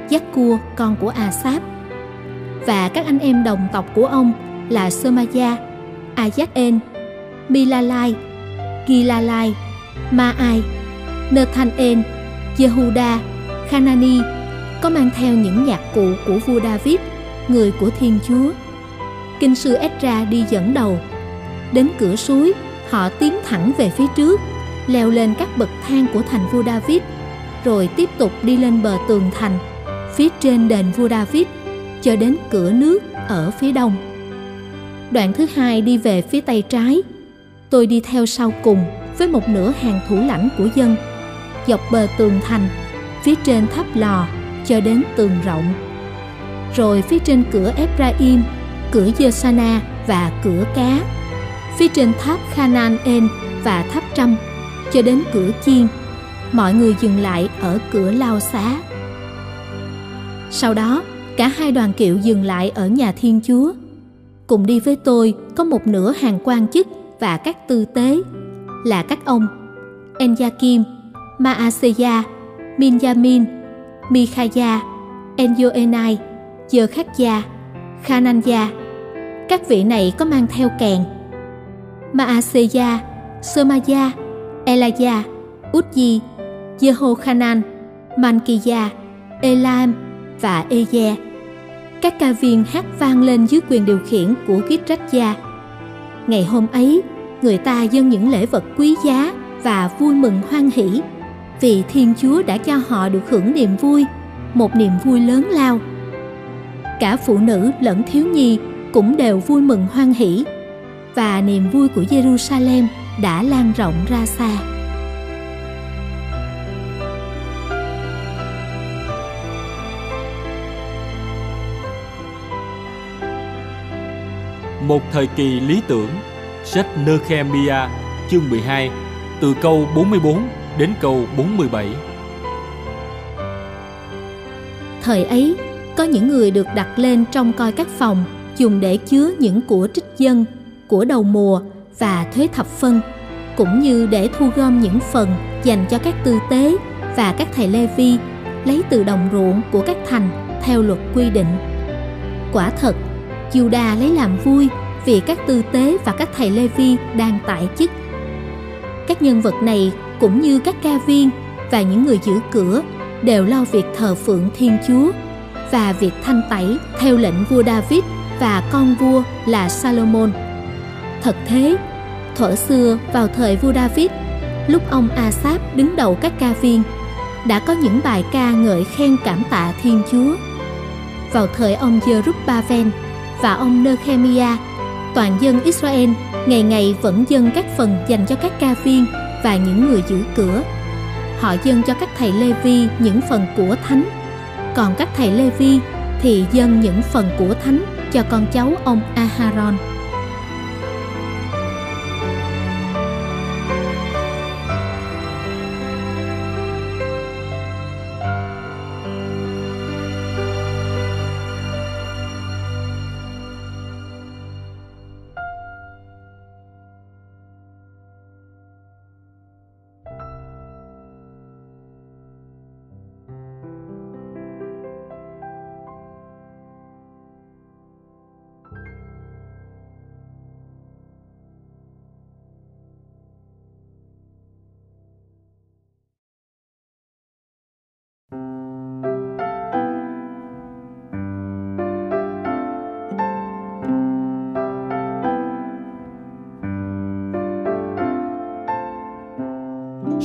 Jaccua con của Asaph. Và các anh em đồng tộc của ông là Semaya, Ajac-en, Milalai, Gilalai, Ma-ai, Nethanh-en, Jehuda, Khanani có mang theo những nhạc cụ của vua David, người của Thiên Chúa. Kinh sư Esra đi dẫn đầu. Đến cửa suối, họ tiến thẳng về phía trước, leo lên các bậc thang của thành vua David, rồi tiếp tục đi lên bờ tường thành, phía trên đền vua David, cho đến cửa nước ở phía đông. Đoạn thứ hai đi về phía tay trái. Tôi đi theo sau cùng với một nửa hàng thủ lãnh của dân, dọc bờ tường thành, phía trên tháp lò cho đến tường rộng, rồi phía trên cửa Ephraim, cửa Giê-sa-na và cửa cá, phía trên tháp Khanan-en và tháp Trăm cho đến cửa Chiên. Mọi người dừng lại ở cửa Lao Xá. Sau đó, cả hai đoàn kiệu dừng lại ở nhà Thiên Chúa. Cùng đi với tôi có một nửa hàng quan chức và các tư tế, là các ông En-ya-kim, Ma-a-se-ya, Min-ya-min, Mi-kha-ya, En-yo-enai, Giờ-khắc-ya, Khanan-ya. Các vị này có mang theo kèn. Ma-a-se-ya, Sơ-ma-ya, Ela-ya, Út-di, Jehochanan, Mankia, Elam và Eze. Các ca viên hát vang lên dưới quyền điều khiển của Gidrat-gia. Ngày hôm ấy, người ta dâng những lễ vật quý giá và vui mừng hoan hỷ, vì Thiên Chúa đã cho họ được hưởng niềm vui, một niềm vui lớn lao. Cả phụ nữ lẫn thiếu nhi cũng đều vui mừng hoan hỷ, và niềm vui của Jerusalem đã lan rộng ra xa. Một thời kỳ lý tưởng. Sách Nerkhemia chương 12, từ câu 44 đến câu 47. Thời ấy, có những người được đặt lên trông coi các phòng dùng để chứa những của trích dân, của đầu mùa và thuế thập phân, cũng như để thu gom những phần dành cho các tư tế và các thầy Lê Vi, lấy từ đồng ruộng của các thành theo luật quy định. Quả thật, Juda lấy làm vui vì các tư tế và các thầy Lê Vi đang tại chức. Các nhân vật này cũng như các ca viên và những người giữ cửa đều lo việc thờ phượng Thiên Chúa và việc thanh tẩy theo lệnh vua David và con vua là Salomon. Thật thế, thuở xưa vào thời vua David, lúc ông Asaph đứng đầu các ca viên, đã có những bài ca ngợi khen cảm tạ Thiên Chúa. Vào thời ông Jerubbaven và ông Nerkhemia, toàn dân Israel ngày ngày vẫn dâng các phần dành cho các ca viên và những người giữ cửa. Họ dâng cho các thầy Lê Vi những phần của thánh, còn các thầy Lê Vi thì dâng những phần của thánh cho con cháu ông Aharon.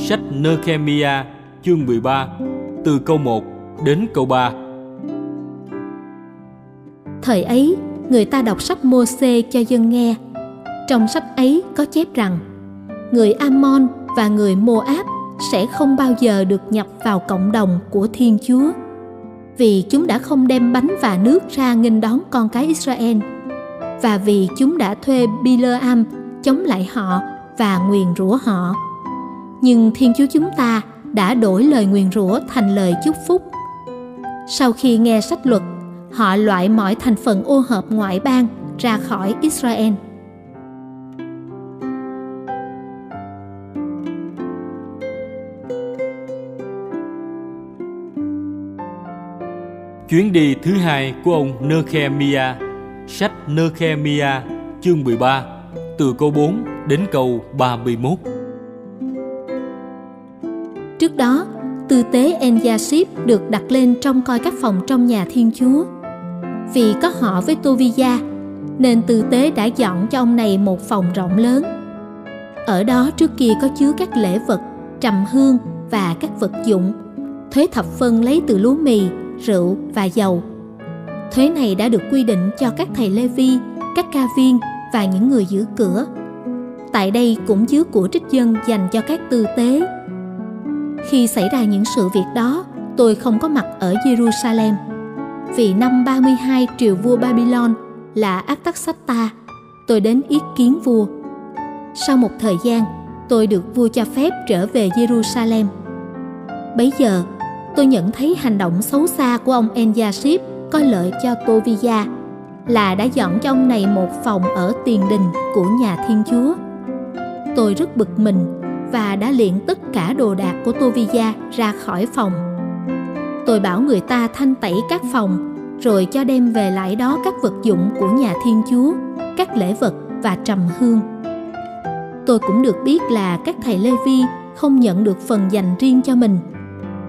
Sách Nerkhemia chương 13, từ câu 1 đến câu 3. Thời ấy, người ta đọc sách Mô-xê cho dân nghe. Trong sách ấy có chép rằng, người Ammon và người Moab sẽ không bao giờ được nhập vào cộng đồng của Thiên Chúa, vì chúng đã không đem bánh và nước ra nghênh đón con cái Israel, và vì chúng đã thuê Bileam chống lại họ và nguyền rủa họ. Nhưng Thiên Chúa chúng ta đã đổi lời nguyền rủa thành lời chúc phúc. Sau khi nghe sách luật, họ loại mọi thành phần ô hợp ngoại bang ra khỏi Israel. Chuyến đi thứ hai của ông Nerkhemia. Sách Nerkhemia chương 13, từ câu 4 đến câu 31. Trước đó, tư tế En-gia-síp được đặt lên trông coi các phòng trong nhà Thiên Chúa. Vì có họ với Tobija, nên tư tế đã dọn cho ông này một phòng rộng lớn. Ở đó trước kia có chứa các lễ vật, trầm hương và các vật dụng, thuế thập phân lấy từ lúa mì, rượu và dầu. Thuế này đã được quy định cho các thầy Lê-vi, các ca viên và những người giữ cửa. Tại đây cũng chứa của trích dân dành cho các tư tế. Khi xảy ra những sự việc đó, tôi không có mặt ở Jerusalem, vì năm 32 triều vua Babylon là Attaxata, tôi đến yết kiến vua. Sau một thời gian, tôi được vua cho phép trở về Jerusalem. Bấy giờ, tôi nhận thấy hành động xấu xa của ông En-gia-síp có lợi cho Tobija, là đã dọn cho ông này một phòng ở tiền đình của nhà Thiên Chúa. Tôi rất bực mình và đã liệng tất cả đồ đạc của Tobija ra khỏi phòng. Tôi bảo người ta thanh tẩy các phòng, rồi cho đem về lại đó các vật dụng của nhà Thiên Chúa, các lễ vật và trầm hương. Tôi cũng được biết là các thầy Lê-vi không nhận được phần dành riêng cho mình,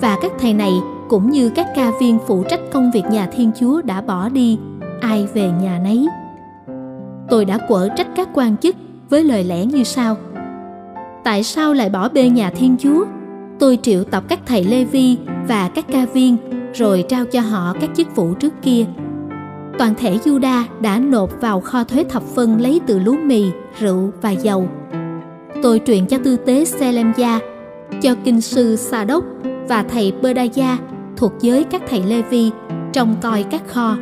và các thầy này cũng như các ca viên phụ trách công việc nhà Thiên Chúa đã bỏ đi, ai về nhà nấy. Tôi đã quở trách các quan chức với lời lẽ như sau: Tại sao lại bỏ bê nhà Thiên Chúa? Tôi triệu tập các thầy Lê-vi và các ca viên, rồi trao cho họ các chức vụ trước kia. Toàn thể Juda đã nộp vào kho thuế thập phân lấy từ lúa mì, rượu và dầu. Tôi truyền cho tư tế Selemia, cho kinh sư Sa-đốc và thầy Pedaya thuộc giới các thầy Lê-vi trông coi các kho.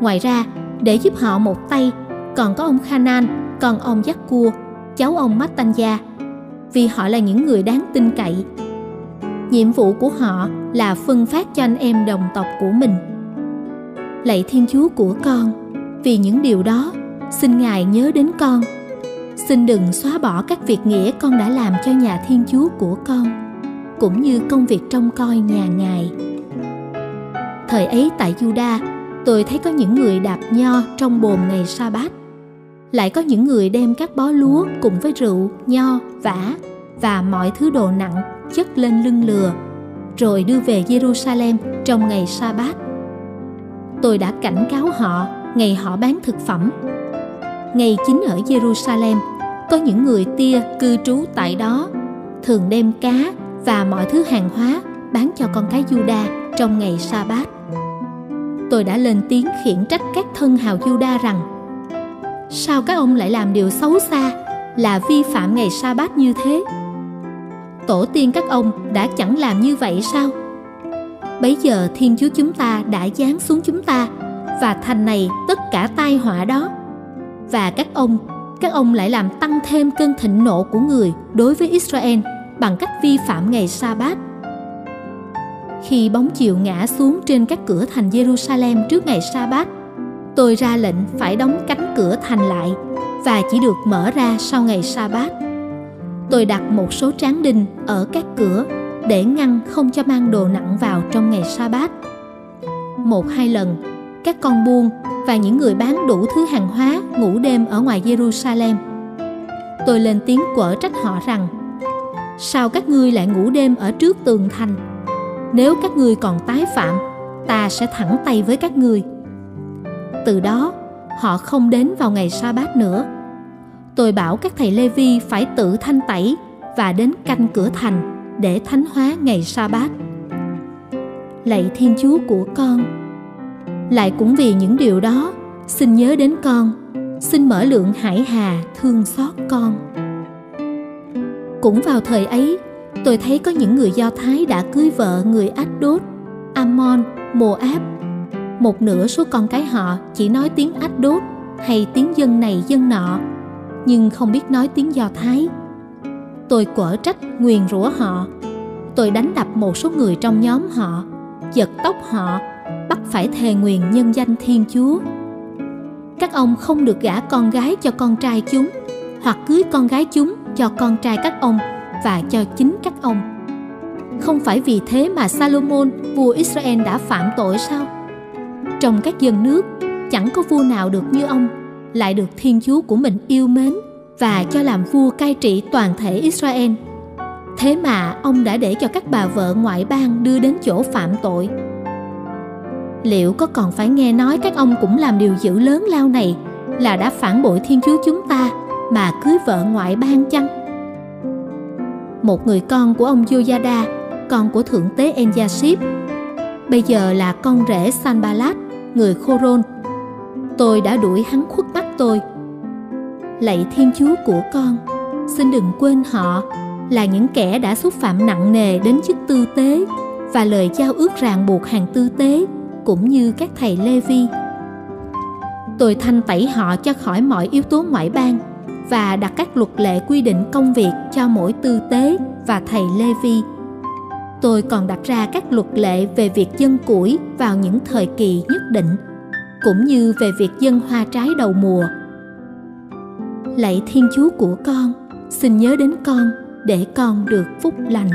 Ngoài ra, để giúp họ một tay, còn có ông Khanan, còn ông Giác-cua, cháu ông Mát-tanh-gia, vì họ là những người đáng tin cậy. Nhiệm vụ của họ là phân phát cho anh em đồng tộc của mình. Lạy Thiên Chúa của con, vì những điều đó, xin Ngài nhớ đến con. Xin đừng xóa bỏ các việc nghĩa con đã làm cho nhà Thiên Chúa của con, cũng như công việc trông coi nhà Ngài. Thời ấy tại Juda, tôi thấy có những người đạp nho trong bồn ngày Sa-bát. Lại có những người đem các bó lúa cùng với rượu, nho, vả và mọi thứ đồ nặng chất lên lưng lừa, rồi đưa về Jerusalem trong ngày Sa-bát. Tôi đã cảnh cáo họ ngày họ bán thực phẩm. Ngày chính ở Jerusalem, có những người tia cư trú tại đó, thường đem cá và mọi thứ hàng hóa bán cho con cái Juda trong ngày Sa-bát. Tôi đã lên tiếng khiển trách các thân hào Juda rằng: Sao các ông lại làm điều xấu xa, là vi phạm ngày Sa-bát như thế? Tổ tiên các ông đã chẳng làm như vậy sao? Bấy giờ Thiên Chúa chúng ta đã giáng xuống chúng ta và thành này tất cả tai họa đó. Và các ông lại làm tăng thêm cơn thịnh nộ của người đối với Israel bằng cách vi phạm ngày Sa-bát. Khi bóng chiều ngã xuống trên các cửa thành Jerusalem trước ngày Sa-bát, tôi ra lệnh phải đóng cánh cửa thành lại và chỉ được mở ra sau ngày Sa-bát. Tôi đặt một số tráng đinh ở các cửa để ngăn không cho mang đồ nặng vào trong ngày Sa-bát. 1-2 lần, các con buôn và những người bán đủ thứ hàng hóa ngủ đêm ở ngoài Jerusalem. Tôi lên tiếng quở trách họ rằng: Sao các ngươi lại ngủ đêm ở trước tường thành? Nếu các ngươi còn tái phạm, ta sẽ thẳng tay với các ngươi. Từ đó, họ không đến vào ngày Sa-bát nữa. Tôi bảo các thầy Lê-vi phải tự thanh tẩy và đến canh cửa thành để thánh hóa ngày Sa-bát. Lạy Thiên Chúa của con, lại cũng vì những điều đó, xin nhớ đến con, xin mở lượng hải hà thương xót con. Cũng vào thời ấy, tôi thấy có những người Do Thái đã cưới vợ người Ách-đốt, Ammon, Mô-áp. Một nửa số con cái họ chỉ nói tiếng Ách-đốt hay tiếng dân này dân nọ, nhưng không biết nói tiếng Do Thái. Tôi quở trách nguyền rủa họ. Tôi đánh đập một số người trong nhóm họ, giật tóc họ, bắt phải thề nguyền nhân danh Thiên Chúa. Các ông không được gả con gái cho con trai chúng, hoặc cưới con gái chúng cho con trai các ông và cho chính các ông. Không phải vì thế mà Salomon, vua Israel đã phạm tội sao? Trong các dân nước, chẳng có vua nào được như ông, lại được Thiên Chúa của mình yêu mến và cho làm vua cai trị toàn thể Israel. Thế mà ông đã để cho các bà vợ ngoại bang đưa đến chỗ phạm tội. Liệu có còn phải nghe nói các ông cũng làm điều dữ lớn lao này, là đã phản bội Thiên Chúa chúng ta mà cưới vợ ngoại bang chăng? Một người con của ông Giô-gia-đa, con của thượng tế En-gia-síp, bây giờ là con rể Sanballat, người Khoron. Tôi đã đuổi hắn khuất mắt tôi. Lạy Thiên Chúa của con, xin đừng quên họ là những kẻ đã xúc phạm nặng nề đến chức tư tế và lời giao ước ràng buộc hàng tư tế, cũng như các thầy Lê-vi. Tôi thanh tẩy họ cho khỏi mọi yếu tố ngoại bang và đặt các luật lệ quy định công việc cho mỗi tư tế và thầy Lê-vi. Tôi còn đặt ra các luật lệ về việc dâng củi vào những thời kỳ nhất định, cũng như về việc dâng hoa trái đầu mùa. Lạy Thiên Chúa của con, xin nhớ đến con để con được phúc lành.